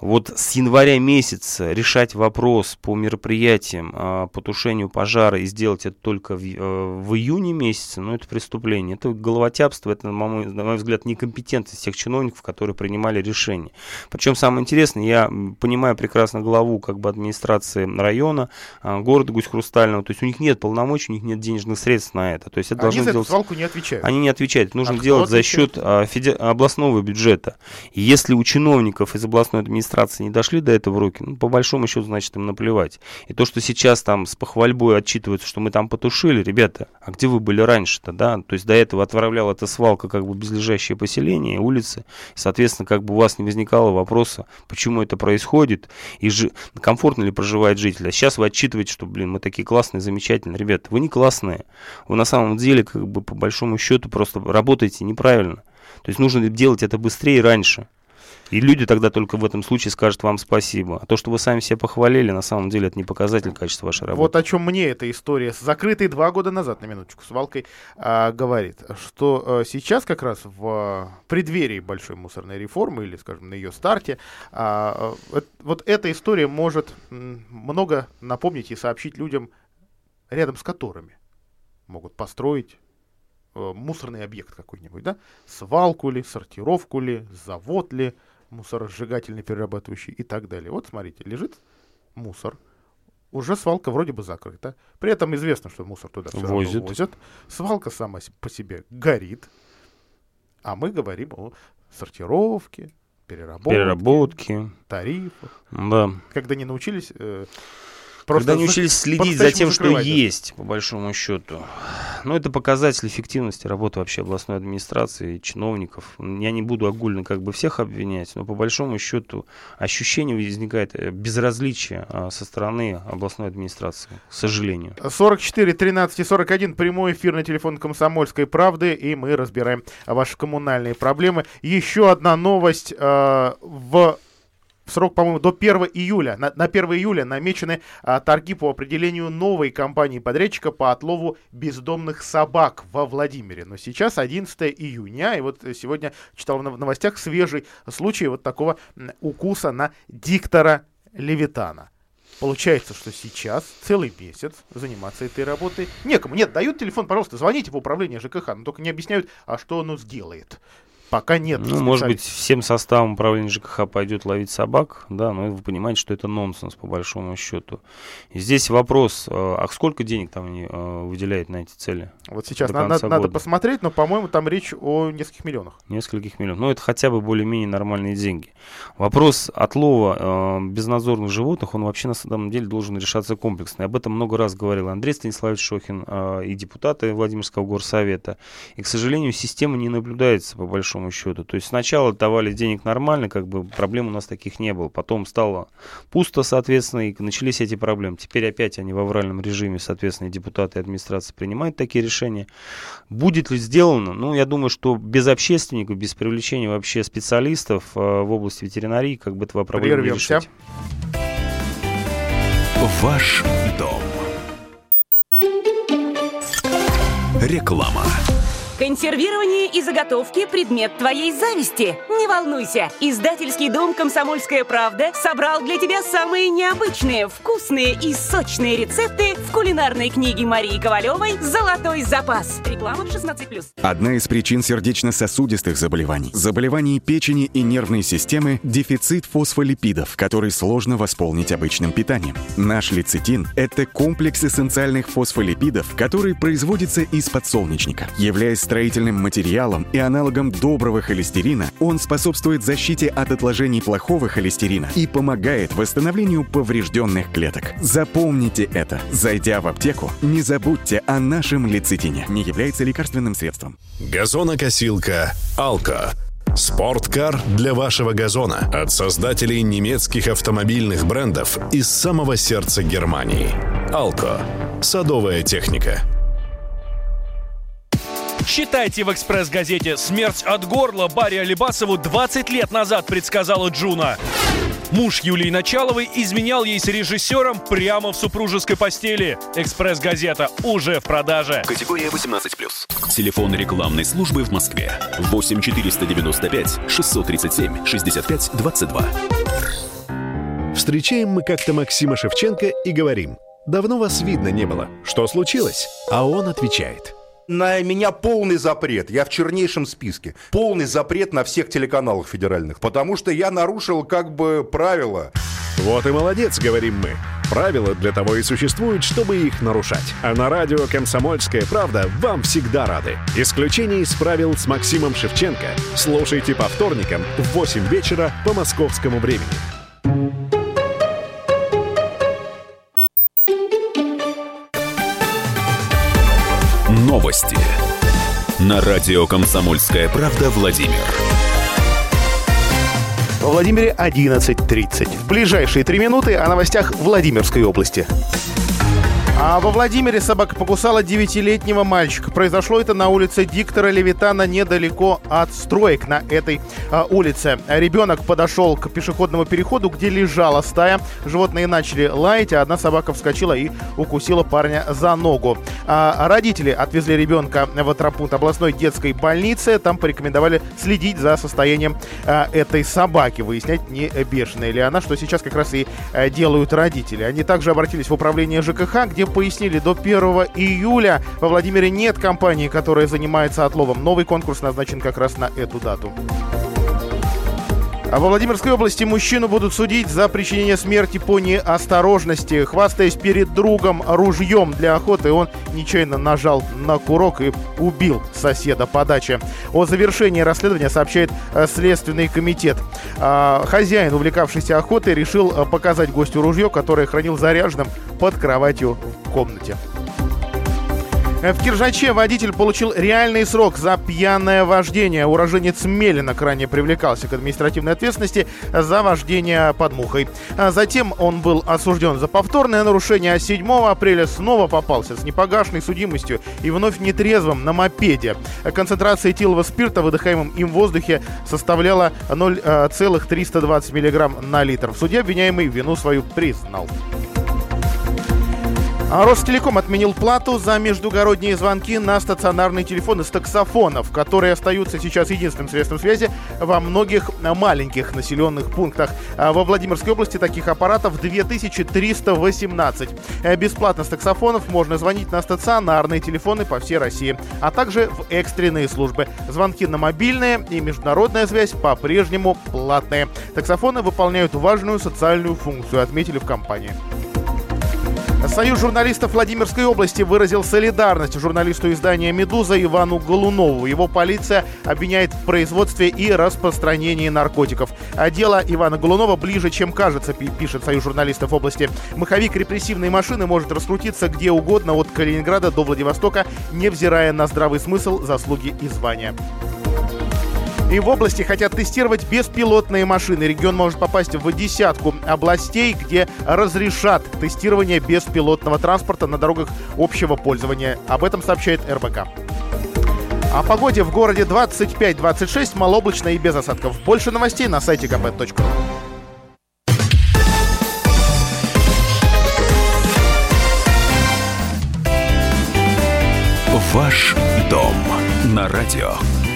Вот с января месяца решать вопрос по мероприятиям а, по тушению пожара и сделать это только в, а, в июне месяце, ну это преступление. Это головотяпство, это, на мой, на мой взгляд, некомпетентность тех чиновников, которые принимали решения. Причем самое интересное, я понимаю прекрасно главу как бы администрации района, а, города Гусь-Хрустального, то есть у них нет полномочий, у них нет денежных средств на это. То есть это они должны за делать... эту свалку не отвечают. Они не отвечают. Это нужно а делать за счет а, федер... областного бюджета. И если у чиновников из областной администрации не дошли до этого руки, ну, по большому счету, значит, им наплевать. И то, что сейчас там с похвальбой отчитываются, что мы там потушили, ребята, а где вы были раньше-то, да? То есть до этого отправляла эта свалка как бы близлежащее поселение, улицы. И, соответственно, как бы у вас не возникало вопроса, почему это происходит и ж... комфортно ли проживает житель. А сейчас вы отчитываете, что, блин, мы такие классные, замечательные. Ребята, вы не классные. Вы на самом деле, как бы, по большому счету, просто работаете неправильно. То есть нужно делать это быстрее и раньше. И люди тогда только в этом случае скажут вам спасибо. А то, что вы сами себя похвалили, на самом деле это не показатель качества вашей работы. Вот о чем мне эта история с закрытой два года назад, на минуточку, свалкой а, говорит, что а, сейчас как раз в преддверии большой мусорной реформы или, скажем, на ее старте, а, а, вот эта история может много напомнить и сообщить людям, рядом с которыми могут построить э, мусорный объект какой-нибудь, да? Свалку ли, сортировку ли, завод ли, мусоросжигательный, перерабатывающий и так далее. Вот смотрите, лежит мусор, уже свалка вроде бы закрыта, при этом известно, что мусор туда все возят. равно возят, свалка сама по себе горит, а мы говорим о сортировке, переработке, переработке. тарифах, да. Когда не научились... Э, Просто Когда они учились следить за тем, что есть, по большому счету. Но это показатель эффективности работы вообще областной администрации, чиновников. Я не буду огульно как бы всех обвинять, но по большому счету ощущение возникает безразличия со стороны областной администрации, к сожалению. сорок четыре тринадцать сорок один, прямой эфир на телефон «Комсомольской правды», и мы разбираем ваши коммунальные проблемы. Еще одна новость э, в... Срок, по-моему, до первого июля. На, на первого июля намечены а, торги по определению новой компании-подрядчика по отлову бездомных собак во Владимире. Но сейчас одиннадцатое июня, и вот сегодня читал в новостях свежий случай вот такого укуса на Диктора Левитана. Получается, что сейчас целый месяц заниматься этой работой некому. Нет, дают телефон, пожалуйста, звоните в управление ЖКХ, но только не объясняют, а что оно сделает. Пока нет. Ну, может быть, всем составом управления ЖКХ пойдет ловить собак, да, но вы понимаете, что это нонсенс по большому счету. И здесь вопрос, а сколько денег там они выделяют на эти цели? Вот сейчас на, на, надо посмотреть, но, по-моему, там речь о нескольких миллионах. Нескольких миллионов. Ну, это хотя бы более-менее нормальные деньги. Вопрос отлова э, безнадзорных животных, он вообще на самом деле должен решаться комплексно. И об этом много раз говорил Андрей Станиславович Шохин э, и депутаты Владимирского горсовета. И, к сожалению, система не наблюдается по большому счету. То есть сначала давали денег нормально, как бы проблем у нас таких не было. Потом стало пусто, соответственно, и начались эти проблемы. Теперь опять они в авральном режиме, соответственно, депутаты и администрация принимают такие решения. Будет ли сделано? Ну, я думаю, что без общественников, без привлечения вообще специалистов э, в области ветеринарии, как бы этого проблемы не решить. Ваш дом. Реклама. Консервирование и заготовки – предмет твоей зависти. Не волнуйся, издательский дом «Комсомольская правда» собрал для тебя самые необычные, вкусные и сочные рецепты в кулинарной книге Марии Ковалевой «Золотой запас». Реклама шестнадцать плюс. Одна из причин сердечно-сосудистых заболеваний, заболеваний печени и нервной системы – дефицит фосфолипидов, который сложно восполнить обычным питанием. Наш лецитин – это комплекс эссенциальных фосфолипидов, который производится из подсолнечника, являясь строительным материалом и аналогом доброго холестерина, он способствует защите от отложений плохого холестерина и помогает восстановлению поврежденных клеток. Запомните это. Зайдя в аптеку, не забудьте о нашем лецитине. Не является лекарственным средством. Газонокосилка «Алко». Спорткар для вашего газона от создателей немецких автомобильных брендов из самого сердца Германии. «Алко». Садовая техника. Читайте в «Экспресс-газете»: смерть от горла Барри Алибасову двадцать лет назад предсказала Джуна. Муж Юлии Началовой изменял ей с режиссером прямо в супружеской постели. «Экспресс-газета» уже в продаже. Категория восемнадцать плюс. Телефон рекламной службы в Москве. восемь четыреста девяносто пять шестьсот тридцать семь шестьдесят пять двадцать два. Встречаем мы как-то Максима Шевченко и говорим: «Давно вас видно не было. Что случилось?» А он отвечает: «На меня полный запрет. Я в чернейшем списке. Полный запрет на всех телеканалах федеральных, потому что я нарушил как бы правила». Вот и молодец, говорим мы. Правила для того и существуют, чтобы их нарушать. А на радио «Комсомольская правда» вам всегда рады. Исключение из правил с Максимом Шевченко. Слушайте по вторникам в восемь вечера по московскому времени. Новости. На радио «Комсомольская правда» Владимир. Во Владимире одиннадцать тридцать. В ближайшие три минуты о новостях Владимирской области. А во Владимире собака покусала девятилетнего мальчика. Произошло это на улице Диктора Левитана, недалеко от строек на этой а, улице. Ребенок подошел к пешеходному переходу, где лежала стая. Животные начали лаять, а одна собака вскочила и укусила парня за ногу. А родители отвезли ребенка в атропункт областной детской больницы. Там порекомендовали следить за состоянием а, этой собаки, выяснять, не бешеная ли она, что сейчас как раз и а, делают родители. Они также обратились в управление ЖКХ, где пояснили, до первого июля во Владимире нет компании, которая занимается отловом. Новый конкурс назначен как раз на эту дату. А во Владимирской области мужчину будут судить за причинение смерти по неосторожности. Хвастаясь перед другом ружьем для охоты, он нечаянно нажал на курок и убил соседа по даче. О завершении расследования сообщает Следственный комитет. Хозяин, увлекавшийся охотой, решил показать гостю ружье, которое хранил заряженным под кроватью в комнате. В Киржаче водитель получил реальный срок за пьяное вождение. Уроженец Мелина ранее привлекался к административной ответственности за вождение под мухой. Затем он был осужден за повторное нарушение, а седьмого апреля снова попался с непогашенной судимостью и вновь нетрезвым на мопеде. Концентрация этилового спирта в выдыхаемом им воздухе составляла ноль целых триста двадцать сотых миллиграмма на литр. В суде обвиняемый вину свою признал. Ростелеком отменил плату за междугородние звонки на стационарные телефоны с таксофонов, которые остаются сейчас единственным средством связи во многих маленьких населенных пунктах. Во Владимирской области таких аппаратов две тысячи триста восемнадцать. Бесплатно с таксофонов можно звонить на стационарные телефоны по всей России, а также в экстренные службы. Звонки на мобильные и международная связь по-прежнему платные. Таксофоны выполняют важную социальную функцию, отметили в компании. Союз журналистов Владимирской области выразил солидарность журналисту издания «Медуза» Ивану Голунову. Его полиция обвиняет в производстве и распространении наркотиков. А дело Ивана Голунова ближе, чем кажется, пишет Союз журналистов области. Маховик репрессивной машины может раскрутиться где угодно, от Калининграда до Владивостока, невзирая на здравый смысл, заслуги и звания. И в области хотят тестировать беспилотные машины. Регион может попасть в десятку областей, где разрешат тестирование беспилотного транспорта на дорогах общего пользования. Об этом сообщает эр бэ ка. О погоде в городе двадцать пять двадцать шесть, малооблачно и без осадков. Больше новостей на сайте ка пэ точка ру. Ваш дом на радио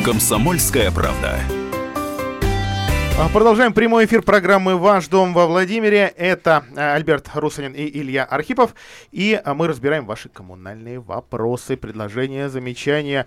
«Комсомольская правда». Продолжаем прямой эфир программы «Ваш дом во Владимире». Это Альберт Русанин и Илья Архипов. И мы разбираем ваши коммунальные вопросы, предложения, замечания.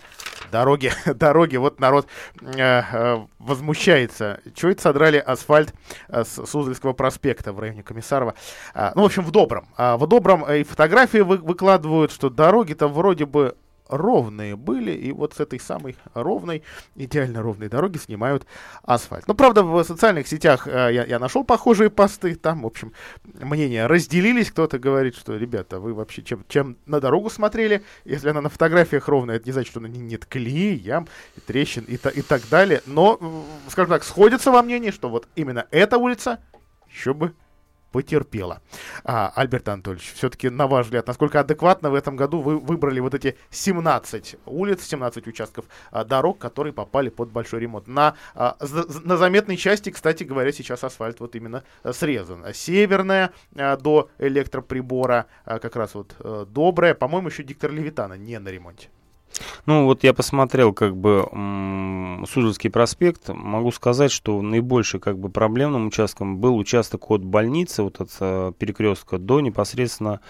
Дороги, дороги. Вот народ э, возмущается. Чего это содрали асфальт с Суздальского проспекта в районе Комиссарова? Ну, в общем, в добром. В добром и фотографии выкладывают, что дороги-то вроде бы ровные были, и вот с этой самой ровной, идеально ровной дороги снимают асфальт. Ну, правда, в социальных сетях э, я, я нашел похожие посты, там, в общем, мнения разделились. Кто-то говорит, что, ребята, вы вообще чем, чем на дорогу смотрели? Если она на фотографиях ровная, это не значит, что на ней нет клея, ям, трещин и, та, и так далее. Но, скажем так, сходятся во мнении, что вот именно эта улица еще бы потерпела. А, Альберт Анатольевич, все-таки, на ваш взгляд, насколько адекватно в этом году вы выбрали вот эти семнадцать улиц, семнадцать участков а, дорог, которые попали под большой ремонт? На, а, за, на заметной части, кстати говоря, сейчас асфальт вот именно а, срезан. Северная а, до электроприбора, а, как раз вот а, Добрая, по-моему, еще Диктора Левитана не на ремонте. Ну вот я посмотрел как бы м- Суздальский проспект, могу сказать, что наибольше как бы проблемным участком был участок от больницы, вот от э, перекрестка до непосредственно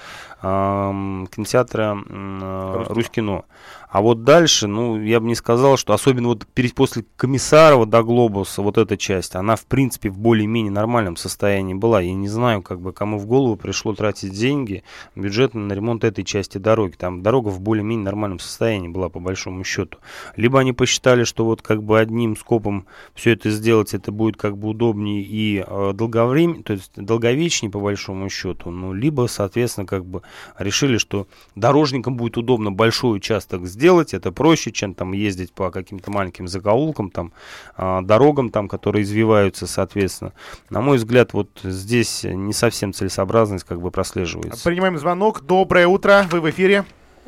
э, кинотеатра э, Рускино. А вот дальше, ну я бы не сказал, что особенно вот перед, после Комиссарова до Глобуса вот эта часть, она в принципе в более-менее нормальном состоянии была. Я не знаю, как бы кому в голову пришло тратить деньги бюджетно на ремонт этой части дороги. Там дорога в более-менее нормальном состоянии была по большому счету. Либо они посчитали, что вот как бы одним скопом все это сделать, это будет как бы удобнее и э, долговременно, то есть долговечнее по большому счету. Ну либо, соответственно, как бы решили, что дорожникам будет удобно большой участок сделать, это проще, чем там ездить по каким-то маленьким закоулкам, там э, дорогам, там, которые извиваются, соответственно. На мой взгляд, вот здесь не совсем целесообразность как бы прослеживается. Принимаем звонок. Доброе утро, вы в эфире.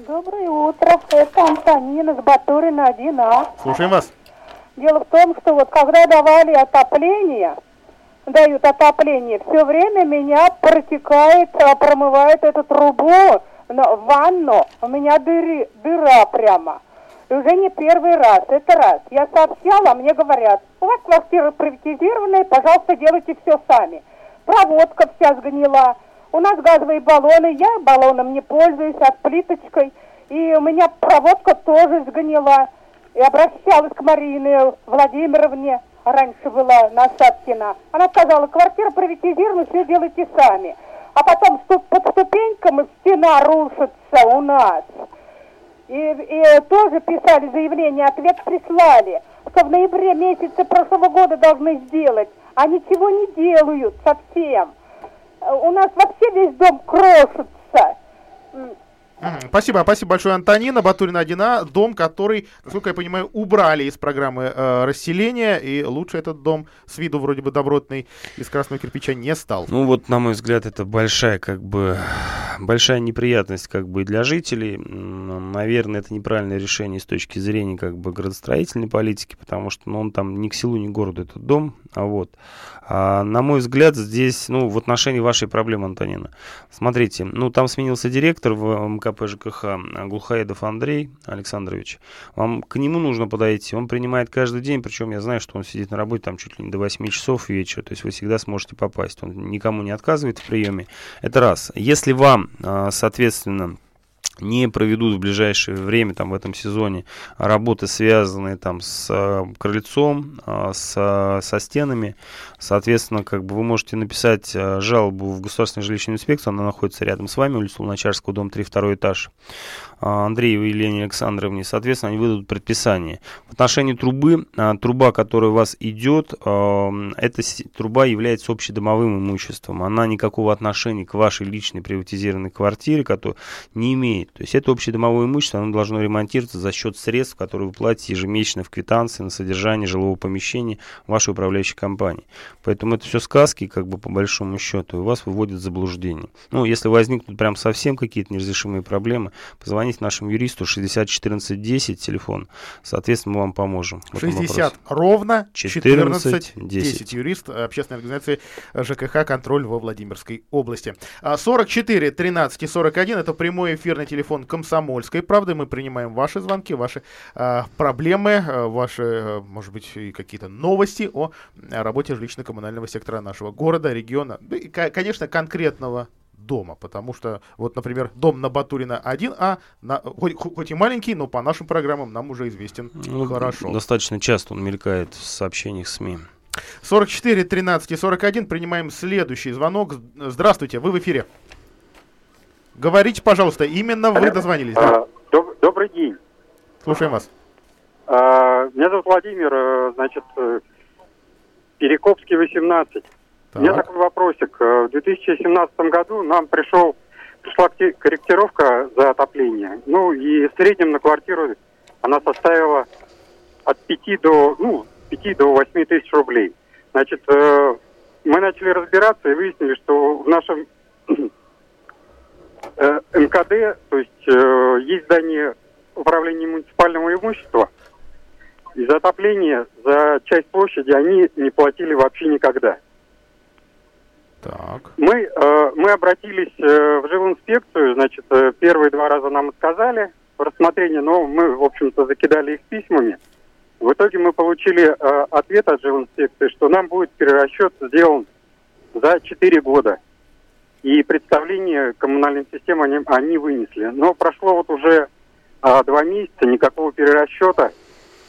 Доброе утро, это Антонина с Батурина один А. Слушаем вас. Дело в том, что вот когда давали отопление, дают отопление, все время меня протекает, промывает эту трубу в ванну, у меня дыры, дыра прямо. И уже не первый раз, это раз. Я сообщала, мне говорят, у вас квартира приватизированная, пожалуйста, делайте все сами. Проводка вся сгнила. У нас газовые баллоны, я баллоном не пользуюсь, от плиточкой. И у меня проводка тоже сгнила. И обращалась к Марине Владимировне, раньше была Насадкина. Она сказала, квартира приватизирована, все делайте сами. А потом под ступеньками стена рушится у нас. И, и тоже писали заявление, ответ прислали, что в ноябре месяце прошлого года должны сделать. А ничего не делают совсем. У нас вообще весь дом крошится. Спасибо, спасибо большое, Антонина. Батурина один А, дом, который, насколько я понимаю, убрали из программы э, расселения, и лучше этот дом с виду вроде бы добротный из красного кирпича не стал. Ну вот, на мой взгляд, это большая, как бы, большая неприятность, как бы, и для жителей. Наверное, это неправильное решение с точки зрения, как бы, градостроительной политики, потому что, ну, он там ни к селу, ни к городу этот дом, а вот. А, на мой взгляд, здесь, ну, в отношении вашей проблемы, Антонина, смотрите, ну, там сменился директор в МКП ЖКХ Глухоедов Андрей Александрович. Вам к нему нужно подойти. Он принимает каждый день, причем я знаю, что он сидит на работе там чуть ли не до восемь часов вечера. То есть вы всегда сможете попасть. Он никому не отказывает в приеме. Это раз. Если вам, соответственно, не проведут в ближайшее время, там, в этом сезоне, работы, связанные там с э, крыльцом, э, с, э, со стенами. Соответственно, как бы вы можете написать э, жалобу в Государственную жилищную инспекцию, она находится рядом с вами, улица Луначарского, дом три, второй этаж. Э, Андрееву Елене Александровне, соответственно, они выдадут предписание. В отношении трубы, э, труба, которая у вас идет, э, эта с- труба является общедомовым имуществом. Она никакого отношения к вашей личной приватизированной квартире, которая не имеет. То есть это общедомовое имущество, оно должно ремонтироваться за счет средств, которые вы платите ежемесячно в квитанции на содержание жилого помещения вашей управляющей компании. Поэтому это все сказки, как бы по большому счету, и вас выводят в заблуждение. Ну, если возникнут прям совсем какие-то неразрешимые проблемы, позвоните нашему юристу шестьдесят четырнадцать десять, телефон, соответственно, мы вам поможем. шестьдесят ровно четырнадцать десять. Юрист общественной организации ЖКХ «Контроль» во Владимирской области. сорок четыре тринадцать сорок один, это прямой эфир на телефон «Комсомольской правды». Мы принимаем ваши звонки, ваши э, проблемы, ваши, может быть, и какие-то новости о работе жилищно-коммунального сектора нашего города, региона, да и, конечно, конкретного дома, потому что, вот, например, дом на Батурина один А, на, хоть, хоть и маленький, но по нашим программам нам уже известен, ну, хорошо. Достаточно часто он мелькает в сообщениях СМИ. сорок четыре тринадцать сорок один, принимаем следующий звонок. Здравствуйте, вы в эфире. Говорите, пожалуйста, именно вы дозвонились. Да? Доб- добрый день. Слушаем вас. Меня зовут Владимир, значит, Перекопский, восемнадцать. Так. У меня такой вопросик. В две тысячи семнадцатом году нам пришел, пришла корректировка за отопление. Ну и в среднем на квартиру она составила от пяти до, ну, пяти до восьми тысяч рублей. Значит, мы начали разбираться и выяснили, что в нашем... МКД, то есть э, есть здание управления муниципального имущества, и за отопление, за часть площади они не платили вообще никогда. Так. Мы, э, мы обратились э, в жилинспекцию, значит, э, первые два раза нам отказали в рассмотрении, но мы, в общем-то, закидали их письмами. В итоге мы получили э, ответ от жилинспекции, что нам будет перерасчет сделан за четыре года. И представление коммунальной системы они, они вынесли. Но прошло вот уже а, два месяца, никакого перерасчета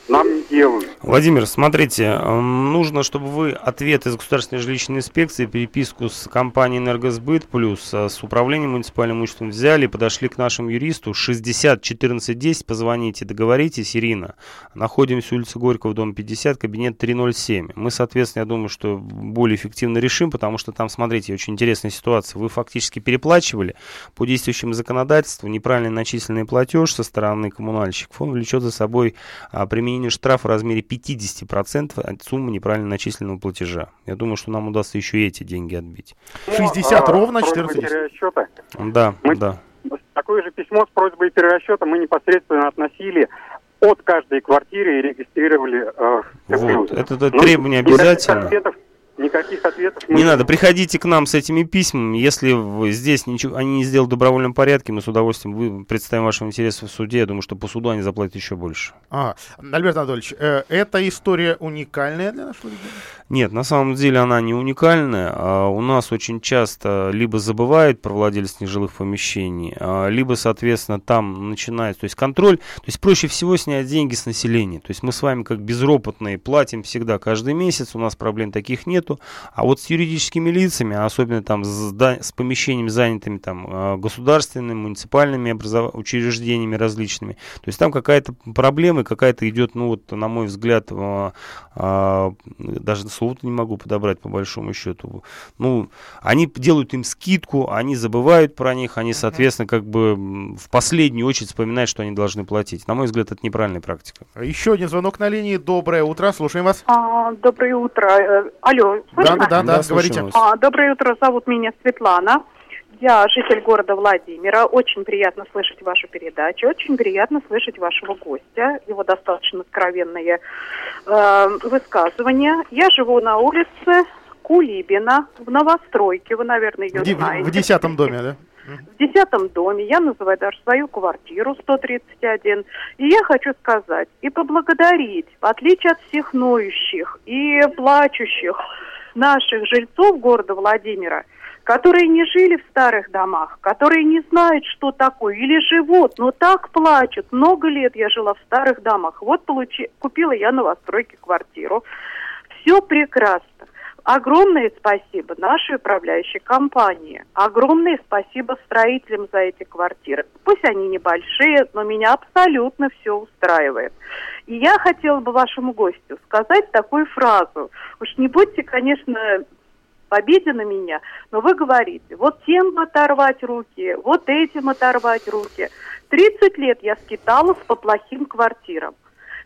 нам не делают. Владимир, смотрите, нужно, чтобы вы ответ из Государственной жилищной инспекции, переписку с компанией «Энергосбыт плюс», с управлением муниципальным имуществом взяли, подошли к нашему юристу, шестьдесят четырнадцать десять, позвоните, договоритесь, Ирина. Находимся, улица Горького, дом пятьдесят, кабинет триста семь. Мы, соответственно, я думаю, что более эффективно решим, потому что там, смотрите, очень интересная ситуация. Вы фактически переплачивали по действующему законодательству, неправильно начисленный платеж со стороны коммунальщиков, он влечет за собой применение штраф в размере пятьдесят процентов от суммы неправильно начисленного платежа. Я думаю, что нам удастся еще и эти деньги отбить. шестьдесят ну, ровно четырнадцать. Да, мы да. Такое же письмо с просьбой перерасчета мы непосредственно относили от каждой квартиры и регистрировали. Э, вот, это, это требование обязательно. Никаких ответов. Не надо, приходите к нам с этими письмами. Если здесь ничего они не сделают в добровольном порядке, мы с удовольствием вы представим ваши интересы в суде. Я думаю, что по суду они заплатят еще больше. А, Альберт Анатольевич, э, эта история уникальная для нашего региона? Нет, на самом деле она не уникальная. А у нас очень часто либо забывают про владельцев нежилых помещений, а, либо, соответственно, там начинается, то есть контроль. То есть проще всего снять деньги с населения. То есть мы с вами как безропотные платим всегда каждый месяц. У нас проблем таких нет. А вот с юридическими лицами, особенно там с, да, с помещениями, занятыми там государственными, муниципальными образов... учреждениями различными, то есть там какая-то проблема, какая-то идет, ну вот, на мой взгляд, а, а, даже слово-то не могу подобрать по большому счету. Ну, они делают им скидку, они забывают про них, они, соответственно, как бы в последнюю очередь вспоминают, что они должны платить. На мой взгляд, это неправильная практика. Еще один звонок на линии. Доброе утро, слушаем вас. А, доброе утро. Алло. Да, да, да, да, говорите. А, доброе утро, зовут меня Светлана. Я житель города Владимира. Очень приятно слышать вашу передачу. Очень приятно слышать вашего гостя. Его достаточно откровенные э, высказывания. Я живу на улице Кулибина, в новостройке. Вы, наверное, ее Ди- знаете. В десятом доме, да? В десятом доме. Я называю даже свою квартиру сто тридцать один. И я хочу сказать и поблагодарить, в отличие от всех ноющих и плачущих наших жильцов города Владимира, которые не жили в старых домах, которые не знают, что такое, или живут, но так плачут. Много лет я жила в старых домах. Вот получи... купила я новостройки квартиру. Все прекрасно. Огромное спасибо нашей управляющей компании. Огромное спасибо строителям за эти квартиры. Пусть они небольшие, но меня абсолютно все устраивает. И я хотела бы вашему гостю сказать такую фразу. Уж не будьте, конечно, в обиде на меня, но вы говорите, вот тем оторвать руки, вот этим оторвать руки. тридцать лет я скиталась по плохим квартирам.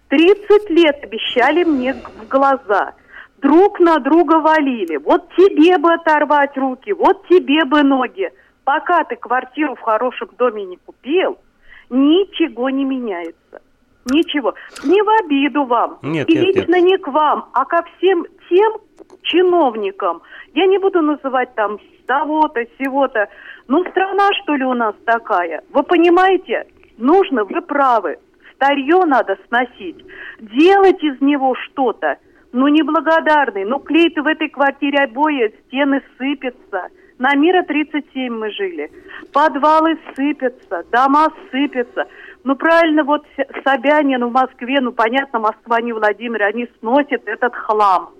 тридцать лет обещали мне в глаза. Друг на друга валили. Вот тебе бы оторвать руки, вот тебе бы ноги. Пока ты квартиру в хорошем доме не купил, ничего не меняется. Ничего. Не в обиду вам. Нет, и нет, лично нет. Не к вам, а ко всем тем чиновникам. Я не буду называть там того-то, сего-то. Ну, страна, что ли, у нас такая? Вы понимаете? Нужно, вы правы. Старье надо сносить. Делать из него что-то. Ну, неблагодарный, ну, клей-то в этой квартире обои, стены сыпятся. На Мира тридцать семь мы жили. Подвалы сыпятся, дома сыпятся. Ну, правильно, вот Собянин в Москве, ну, понятно, Москва, не Владимир, они сносят этот хлам.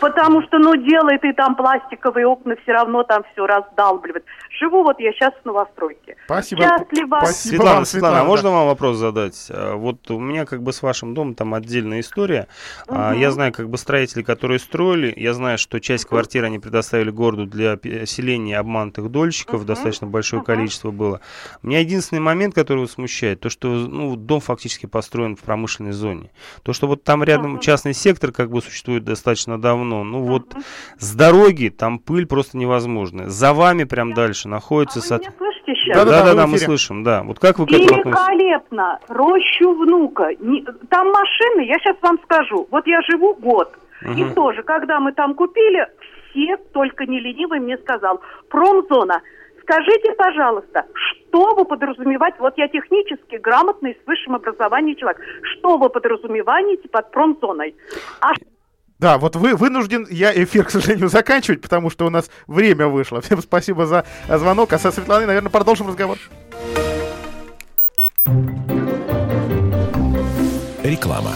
Потому что, ну, делает и там пластиковые окна, все равно там все раздалбливает. Живу вот я сейчас в новостройке. Спасибо. Счастлива. Спасибо. Светлана, вам, Светлана, Светлана, да. Можно вам вопрос задать? Вот у меня как бы с вашим домом там отдельная история. Угу. Я знаю как бы строителей, которые строили. Я знаю, что часть квартир они предоставили городу для переселения обманутых дольщиков. Угу. Достаточно большое угу. количество было. У меня единственный момент, который вот смущает, то, что ну, дом фактически построен в промышленной зоне. То, что вот там рядом угу. частный сектор как бы существует достаточно давно. Ну, ну вот с дороги там пыль просто невозможная. За вами прям дальше находится... А вы меня слышите? слышите сейчас? Да-да-да, мы слышим, да. Вот как вы к этому относитесь? Великолепно! Рощу Внука. Не, там машины, я сейчас вам скажу. Вот я живу год. Угу. И тоже, когда мы там купили, все, только не ленивый, мне сказал. Промзона. Скажите, пожалуйста, что вы подразумеваете, вот я технически грамотный, с высшим образованием человек, что вы подразумеваете под промзоной? А... Да, вот вы вынужден, я эфир, к сожалению, заканчивать, потому что у нас время вышло. Всем спасибо за звонок, а со Светланой, наверное, продолжим разговор. Реклама.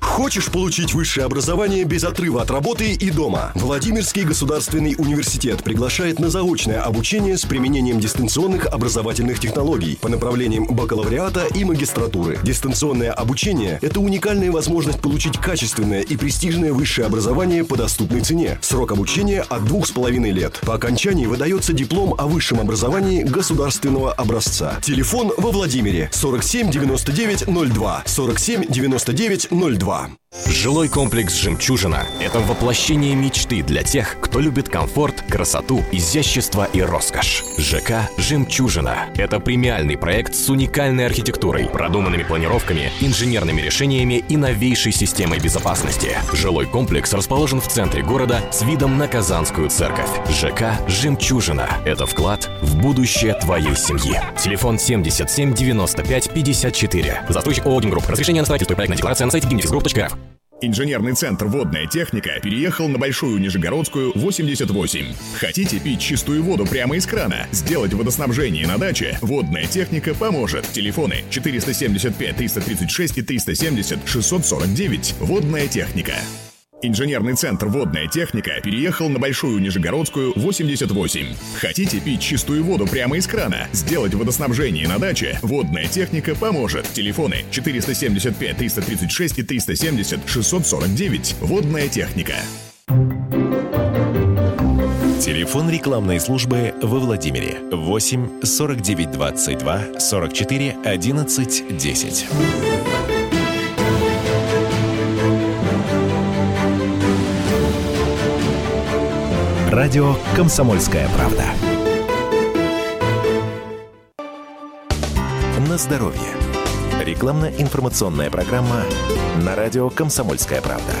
Хочешь получить высшее образование без отрыва от работы и дома? Владимирский государственный университет приглашает на заочное обучение с применением дистанционных образовательных технологий по направлениям бакалавриата и магистратуры. Дистанционное обучение – это уникальная возможность получить качественное и престижное высшее образование по доступной цене. Срок обучения от двух с половиной лет. По окончании выдается диплом о высшем образовании государственного образца. Телефон во Владимире сорок семь девяносто девять ноль два сорок семь девяносто девять ноль два. Жилой комплекс «Жемчужина» – это воплощение мечты для тех, кто любит комфорт, красоту, изящество и роскошь. ЖК «Жемчужина» – это премиальный проект с уникальной архитектурой, продуманными планировками, инженерными решениями и новейшей системой безопасности. Жилой комплекс расположен в центре города с видом на Казанскую церковь. ЖК «Жемчужина» – это вклад в будущее твоей семьи. Телефон семьдесят семь девяносто пять пятьдесят четыре. Застройщик ООО «Гимгрупп». Разрешение на строительство и проектная декларация на сайте гимнефисгрупп точка рф. Инженерный центр «Водная техника» переехал на Большую Нижегородскую, восемьдесят восемь. Хотите пить чистую воду прямо из крана? Сделать водоснабжение на даче? «Водная техника» поможет. Телефоны четыреста семьдесят пять триста тридцать шесть и триста семьдесят шестьсот сорок девять. «Водная техника». Инженерный центр «Водная техника» переехал на Большую Нижегородскую, восемьдесят восемь. Хотите пить чистую воду прямо из крана? Сделать водоснабжение на даче? «Водная техника» поможет. Телефоны четыреста семьдесят пять триста тридцать шесть и триста семьдесят шестьсот сорок девять. «Водная техника». Телефон рекламной службы во Владимире восемь сорок девять двадцать два сорок четыре одиннадцать десять. Радио «Комсомольская правда». На здоровье. Рекламно-информационная программа на радио «Комсомольская правда».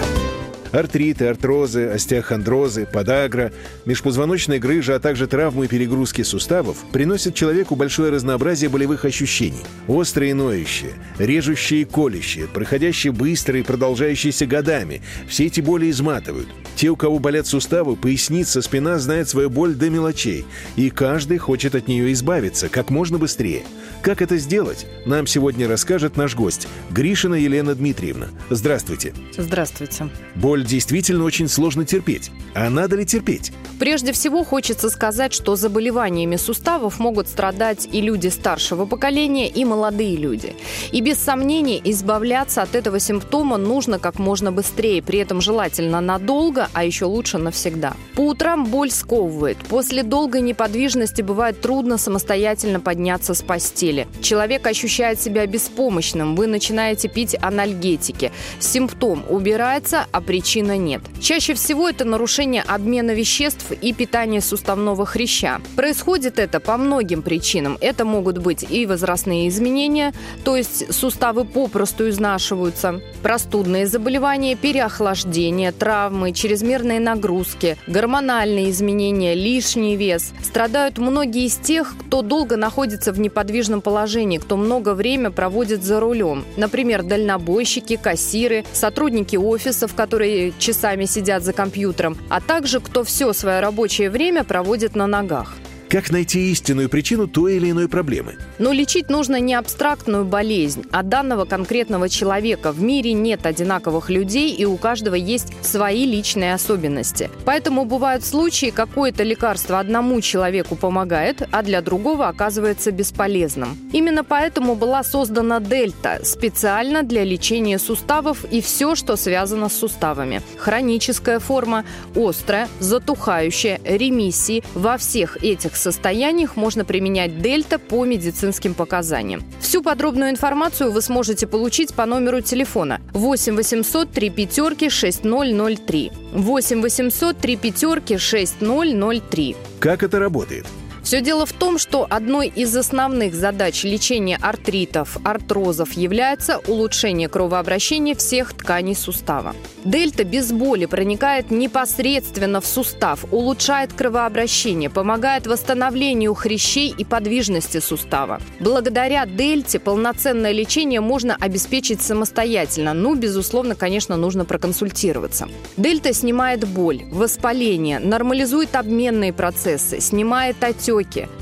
Артриты, артрозы, остеохондрозы, подагра, межпозвоночная грыжа, а также травмы и перегрузки суставов приносят человеку большое разнообразие болевых ощущений. Острые и ноющие, режущие и колющие, проходящие быстро и продолжающиеся годами. Все эти боли изматывают. Те, у кого болят суставы, поясница, спина, знают свою боль до мелочей. И каждый хочет от нее избавиться как можно быстрее. Как это сделать, нам сегодня расскажет наш гость Гришина Елена Дмитриевна. Здравствуйте. Здравствуйте. Боль действительно очень сложно терпеть. А надо ли терпеть? Прежде всего, хочется сказать, что заболеваниями суставов могут страдать и люди старшего поколения, и молодые люди. И без сомнения, избавляться от этого симптома нужно как можно быстрее, при этом желательно надолго, а еще лучше навсегда. По утрам боль сковывает. После долгой неподвижности бывает трудно самостоятельно подняться с постели. Человек ощущает себя беспомощным. Вы начинаете пить анальгетики. Симптом убирается, а причина нет. Чаще всего это нарушение обмена веществ и питания суставного хряща. Происходит это по многим причинам. Это могут быть и возрастные изменения, то есть суставы попросту изнашиваются, простудные заболевания, переохлаждение, травмы, чрезмерные нагрузки, гормональные изменения, лишний вес. Страдают многие из тех, кто долго находится в неподвижном положении, кто много времени проводит за рулем. Например, дальнобойщики, кассиры, сотрудники офисов, которые часами сидят за компьютером, а также кто все свое рабочее время проводит на ногах. Как найти истинную причину той или иной проблемы? Но лечить нужно не абстрактную болезнь, а данного конкретного человека. В мире нет одинаковых людей, и у каждого есть свои личные особенности. Поэтому бывают случаи, какое-то лекарство одному человеку помогает, а для другого оказывается бесполезным. Именно поэтому была создана «Дельта» специально для лечения суставов и все, что связано с суставами. Хроническая форма, острая, затухающая, ремиссии. Во всех этих состояниях можно применять «Дельта» по медицинским показаниям. Всю подробную информацию вы сможете получить по номеру телефона восемь восемьсот три пятьсот шесть ноль ноль три восемь восемьсот три пятьсот шесть ноль ноль три. Как это работает? Все дело в том, что одной из основных задач лечения артритов, артрозов является улучшение кровообращения всех тканей сустава. Дельта без боли проникает непосредственно в сустав, улучшает кровообращение, помогает восстановлению хрящей и подвижности сустава. Благодаря дельте полноценное лечение можно обеспечить самостоятельно, но, безусловно, конечно, нужно проконсультироваться. Дельта снимает боль, воспаление, нормализует обменные процессы, снимает отеки.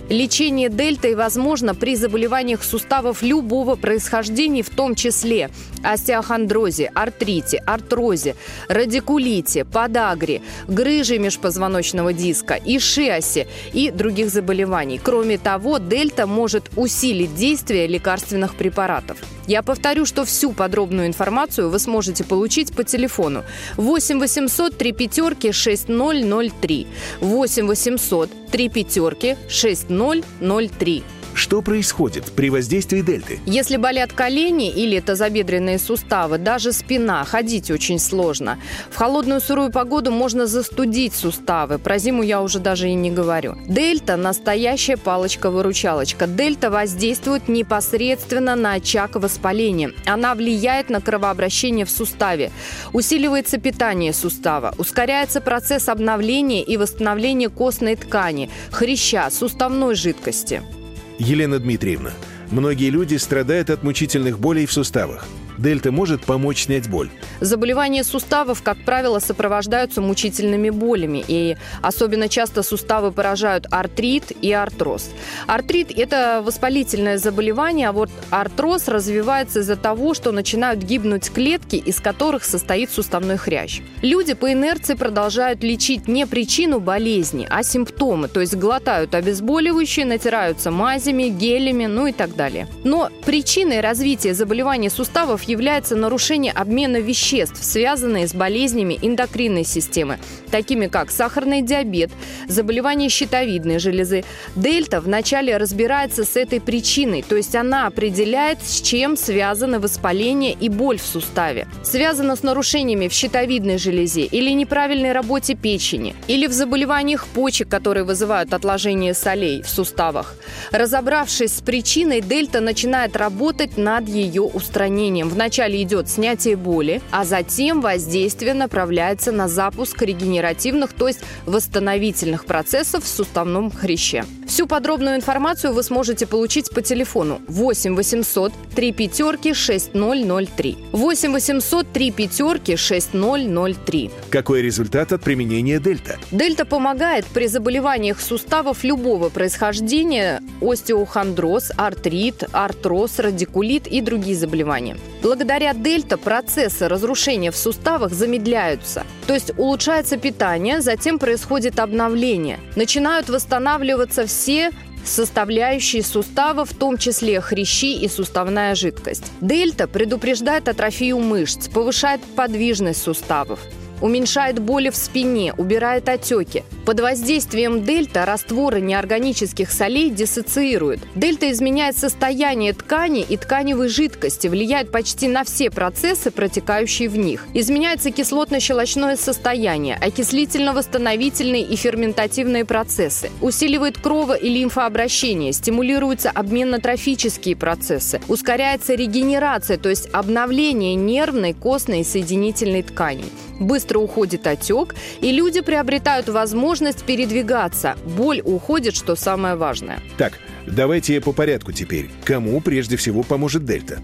Лечение дельтой возможно при заболеваниях суставов любого происхождения, в том числе остеохондрозе, артрите, артрозе, радикулите, подагре, грыже межпозвоночного диска, ишиасе и других заболеваний. Кроме того, дельта может усилить действие лекарственных препаратов. Я повторю, что всю подробную информацию вы сможете получить по телефону восемь восемьсот три пятьдесят шесть ноль ноль три восемь восемьсот три пятьдесят шесть ноль ноль три. Что происходит при воздействии дельты? Если болят колени или тазобедренные суставы, даже спина, ходить очень сложно. В холодную сырую погоду можно застудить суставы. Про зиму я уже даже и не говорю. Дельта – настоящая палочка-выручалочка. Дельта воздействует непосредственно на очаг воспаления. Она влияет на кровообращение в суставе. Усиливается питание сустава. Ускоряется процесс обновления и восстановления костной ткани, хряща, суставной жидкости. Елена Дмитриевна, многие люди страдают от мучительных болей в суставах. Дельта может помочь снять боль. Заболевания суставов, как правило, сопровождаются мучительными болями. И особенно часто суставы поражают артрит и артроз. Артрит – это воспалительное заболевание, а вот артроз развивается из-за того, что начинают гибнуть клетки, из которых состоит суставной хрящ. Люди по инерции продолжают лечить не причину болезни, а симптомы. То есть глотают обезболивающие, натираются мазями, гелями, ну и так далее. Но причиной развития заболеваний суставов является нарушение обмена веществ, связанные с болезнями эндокринной системы, такими как сахарный диабет, заболевания щитовидной железы. Дельта вначале разбирается с этой причиной, то есть она определяет, с чем связаны воспаление и боль в суставе. Связано с нарушениями в щитовидной железе или неправильной работе печени, или в заболеваниях почек, которые вызывают отложение солей в суставах. Разобравшись с причиной, дельта начинает работать над ее устранением. Вначале идет снятие боли, а затем воздействие направляется на запуск регенеративных, то есть восстановительных процессов в суставном хряще. Всю подробную информацию вы сможете получить по телефону восемь восемьсот три пятьдесят шесть ноль ноль три восемь восемьсот три пятьдесят шесть ноль ноль три. Какой результат от применения дельта? Дельта помогает при заболеваниях суставов любого происхождения: остеохондроз, артрит, артроз, радикулит и другие заболевания. Благодаря дельта процессы разрушения в суставах замедляются, то есть улучшается питание, затем происходит обновление. Начинают восстанавливаться все составляющие сустава, в том числе хрящи и суставная жидкость. Дельта предупреждает атрофию мышц, повышает подвижность суставов, уменьшает боли в спине, убирает отеки. Под воздействием дельта растворы неорганических солей диссоциируют. Дельта изменяет состояние ткани и тканевой жидкости, влияет почти на все процессы, протекающие в них. Изменяется кислотно-щелочное состояние, окислительно-восстановительные и ферментативные процессы. Усиливает крово- и лимфообращение, стимулируются обменно-трофические процессы, ускоряется регенерация, то есть обновление нервной, костной и соединительной тканей. Быстро уходит отек, и люди приобретают возможность передвигаться. Боль уходит, что самое важное. Так, давайте по порядку теперь. Кому прежде всего поможет дельта?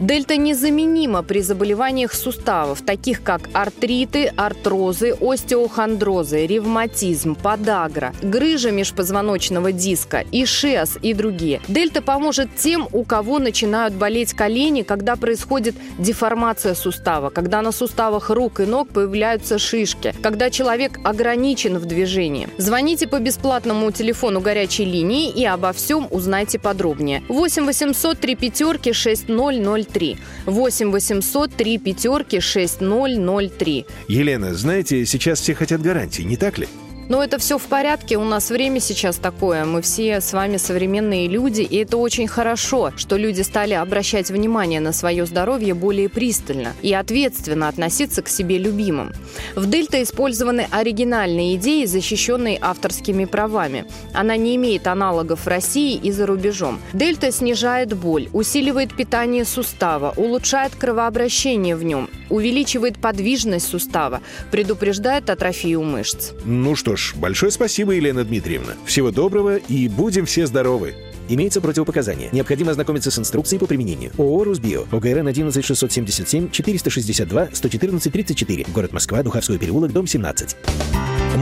Дельта незаменима при заболеваниях суставов, таких как артриты, артрозы, остеохондрозы, ревматизм, подагра, грыжа межпозвоночного диска, ишиас и другие. Дельта поможет тем, у кого начинают болеть колени, когда происходит деформация сустава, когда на суставах рук и ног появляются шишки, когда человек ограничен в движении. Звоните по бесплатному телефону горячей линии и обо всем узнайте подробнее. восемь восемьсот три пятьдесят шесть ноль ноль три три восемь восемьсот три пятьдесят шесть ноль ноль три. Елена, знаете, сейчас все хотят гарантий, не так ли? Но это все в порядке, у нас время сейчас такое, мы все с вами современные люди, и это очень хорошо, что люди стали обращать внимание на свое здоровье более пристально и ответственно относиться к себе любимым. В «Дельта» использованы оригинальные идеи, защищенные авторскими правами. Она не имеет аналогов в России и за рубежом. «Дельта» снижает боль, усиливает питание сустава, улучшает кровообращение в нем, увеличивает подвижность сустава, предупреждает атрофию мышц. Ну что ж, большое спасибо, Елена Дмитриевна. Всего доброго и будем все здоровы. Имеется противопоказание. Необходимо ознакомиться с инструкцией по применению. ООО «Русбио». ОГРН один один шесть семь семь четыре шесть два один четыре три три четыре. Город Москва, Духовской переулок, дом семнадцать.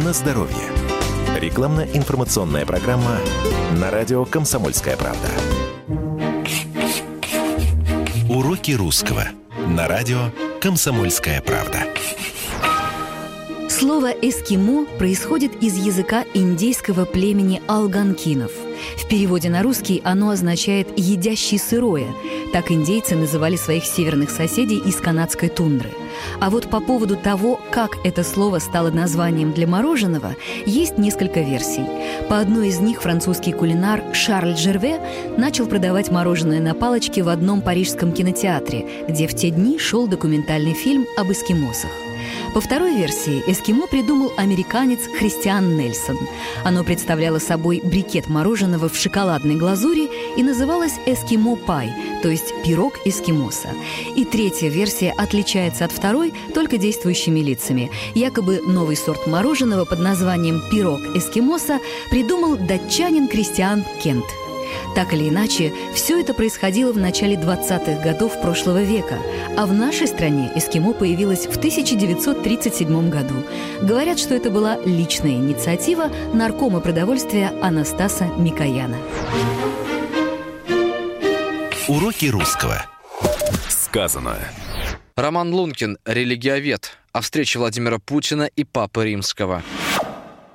На здоровье. Рекламно-информационная программа на радио «Комсомольская правда». Уроки русского. На радио «Комсомольская правда». Слово «эскимо» происходит из языка индейского племени алганкинов. В переводе на русский оно означает «едящий сырое». Так индейцы называли своих северных соседей из канадской тундры. А вот по поводу того, как это слово стало названием для мороженого, есть несколько версий. По одной из них французский кулинар Шарль Жерве начал продавать мороженое на палочке в одном парижском кинотеатре, где в те дни шел документальный фильм об эскимосах. По второй версии, эскимо придумал американец Христиан Нельсон. Оно представляло собой брикет мороженого в шоколадной глазури и называлось эскимо-пай, то есть пирог эскимоса. И третья версия отличается от второй только действующими лицами. Якобы новый сорт мороженого под названием «пирог эскимоса» придумал датчанин Кристиан Кент. Так или иначе, все это происходило в начале двадцатых годов прошлого века, а в нашей стране эскимо появилось в тысяча девятьсот тридцать седьмом году. Говорят, что это была личная инициатива наркома продовольствия Анастаса Микояна. Уроки русского. Сказано. Роман Лункин, религиовед, о встрече Владимира Путина и Папы Римского.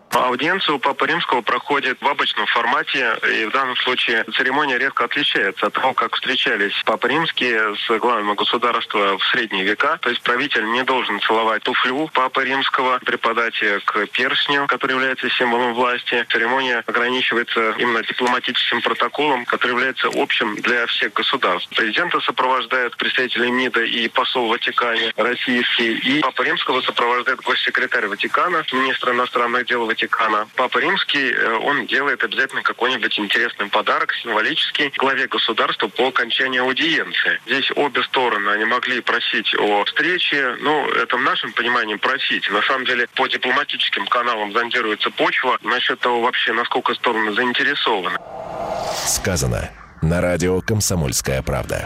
Аудиенция у Папы Римского проходит в обычном формате, и в данном случае церемония резко отличается от того, как встречались Папы Римские с главами государства в средние века. То есть правитель не должен целовать туфлю Папы Римского, припадать к перстню, который является символом власти. Церемония ограничивается именно дипломатическим протоколом, который является общим для всех государств. Президента сопровождают представители МИДа и посол Ватикана российский, и Папа Римского сопровождает госсекретарь Ватикана, министр иностранных дел Ватикана. Папа Римский, он делает обязательно какой-нибудь интересный подарок, символический, главе государства по окончании аудиенции. Здесь обе стороны, они могли просить о встрече, ну, это в нашем понимании просить. На самом деле, по дипломатическим каналам зондируется почва насчет того вообще, насколько стороны заинтересованы. Сказано на радио «Комсомольская правда».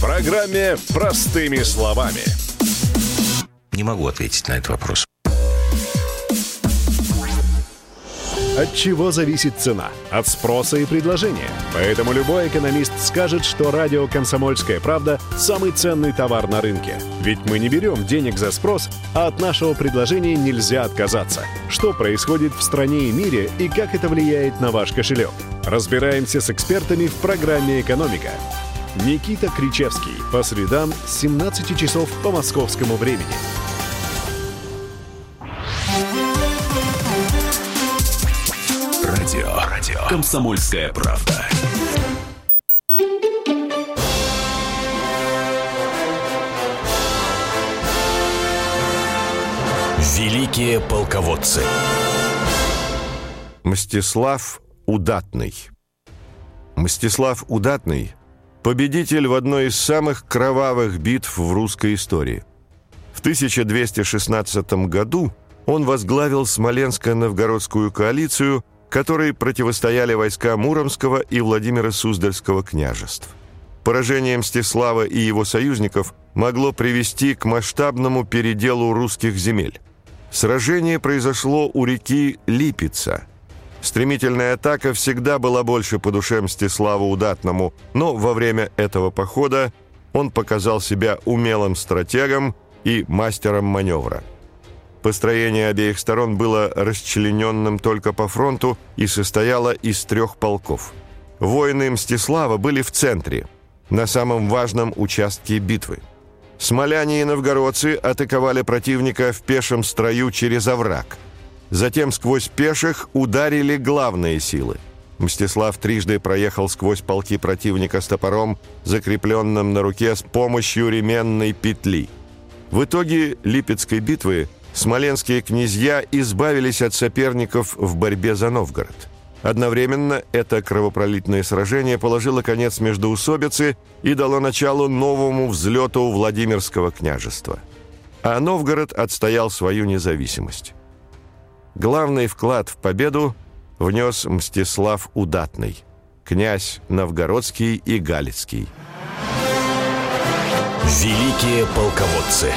программе «Простыми словами». Не могу ответить на этот вопрос. От чего зависит цена? От спроса и предложения. Поэтому любой экономист скажет, что радио «Комсомольская правда» – самый ценный товар на рынке. Ведь мы не берем денег за спрос, а от нашего предложения нельзя отказаться. Что происходит в стране и мире, и как это влияет на ваш кошелек? Разбираемся с экспертами в программе «Экономика». Никита Кричевский. По средам с семнадцати часов по московскому времени. Радио. Радио. «Комсомольская правда». Великие полководцы. Мстислав Удатный. Мстислав Удатный – победитель в одной из самых кровавых битв в русской истории. В тысяча двести шестнадцатом году он возглавил Смоленско-Новгородскую коалицию, которой противостояли войска Муромского и Владимира Суздальского княжеств. Поражение Мстислава и его союзников могло привести к масштабному переделу русских земель. Сражение произошло у реки Липица. Стремительная атака всегда была больше по душе Мстиславу Удатному, но во время этого похода он показал себя умелым стратегом и мастером маневра. Построение обеих сторон было расчлененным только по фронту и состояло из трех полков. Воины Мстислава были в центре, на самом важном участке битвы. Смоляне и новгородцы атаковали противника в пешем строю через овраг. Затем сквозь пеших ударили главные силы. Мстислав трижды проехал сквозь полки противника с топором, закрепленным на руке с помощью ременной петли. В итоге Липецкой битвы смоленские князья избавились от соперников в борьбе за Новгород. Одновременно это кровопролитное сражение положило конец междоусобице и дало начало новому взлету Владимирского княжества. А Новгород отстоял свою независимость. Главный вклад в победу внес Мстислав Удатный, князь новгородский и галицкий. Великие полководцы.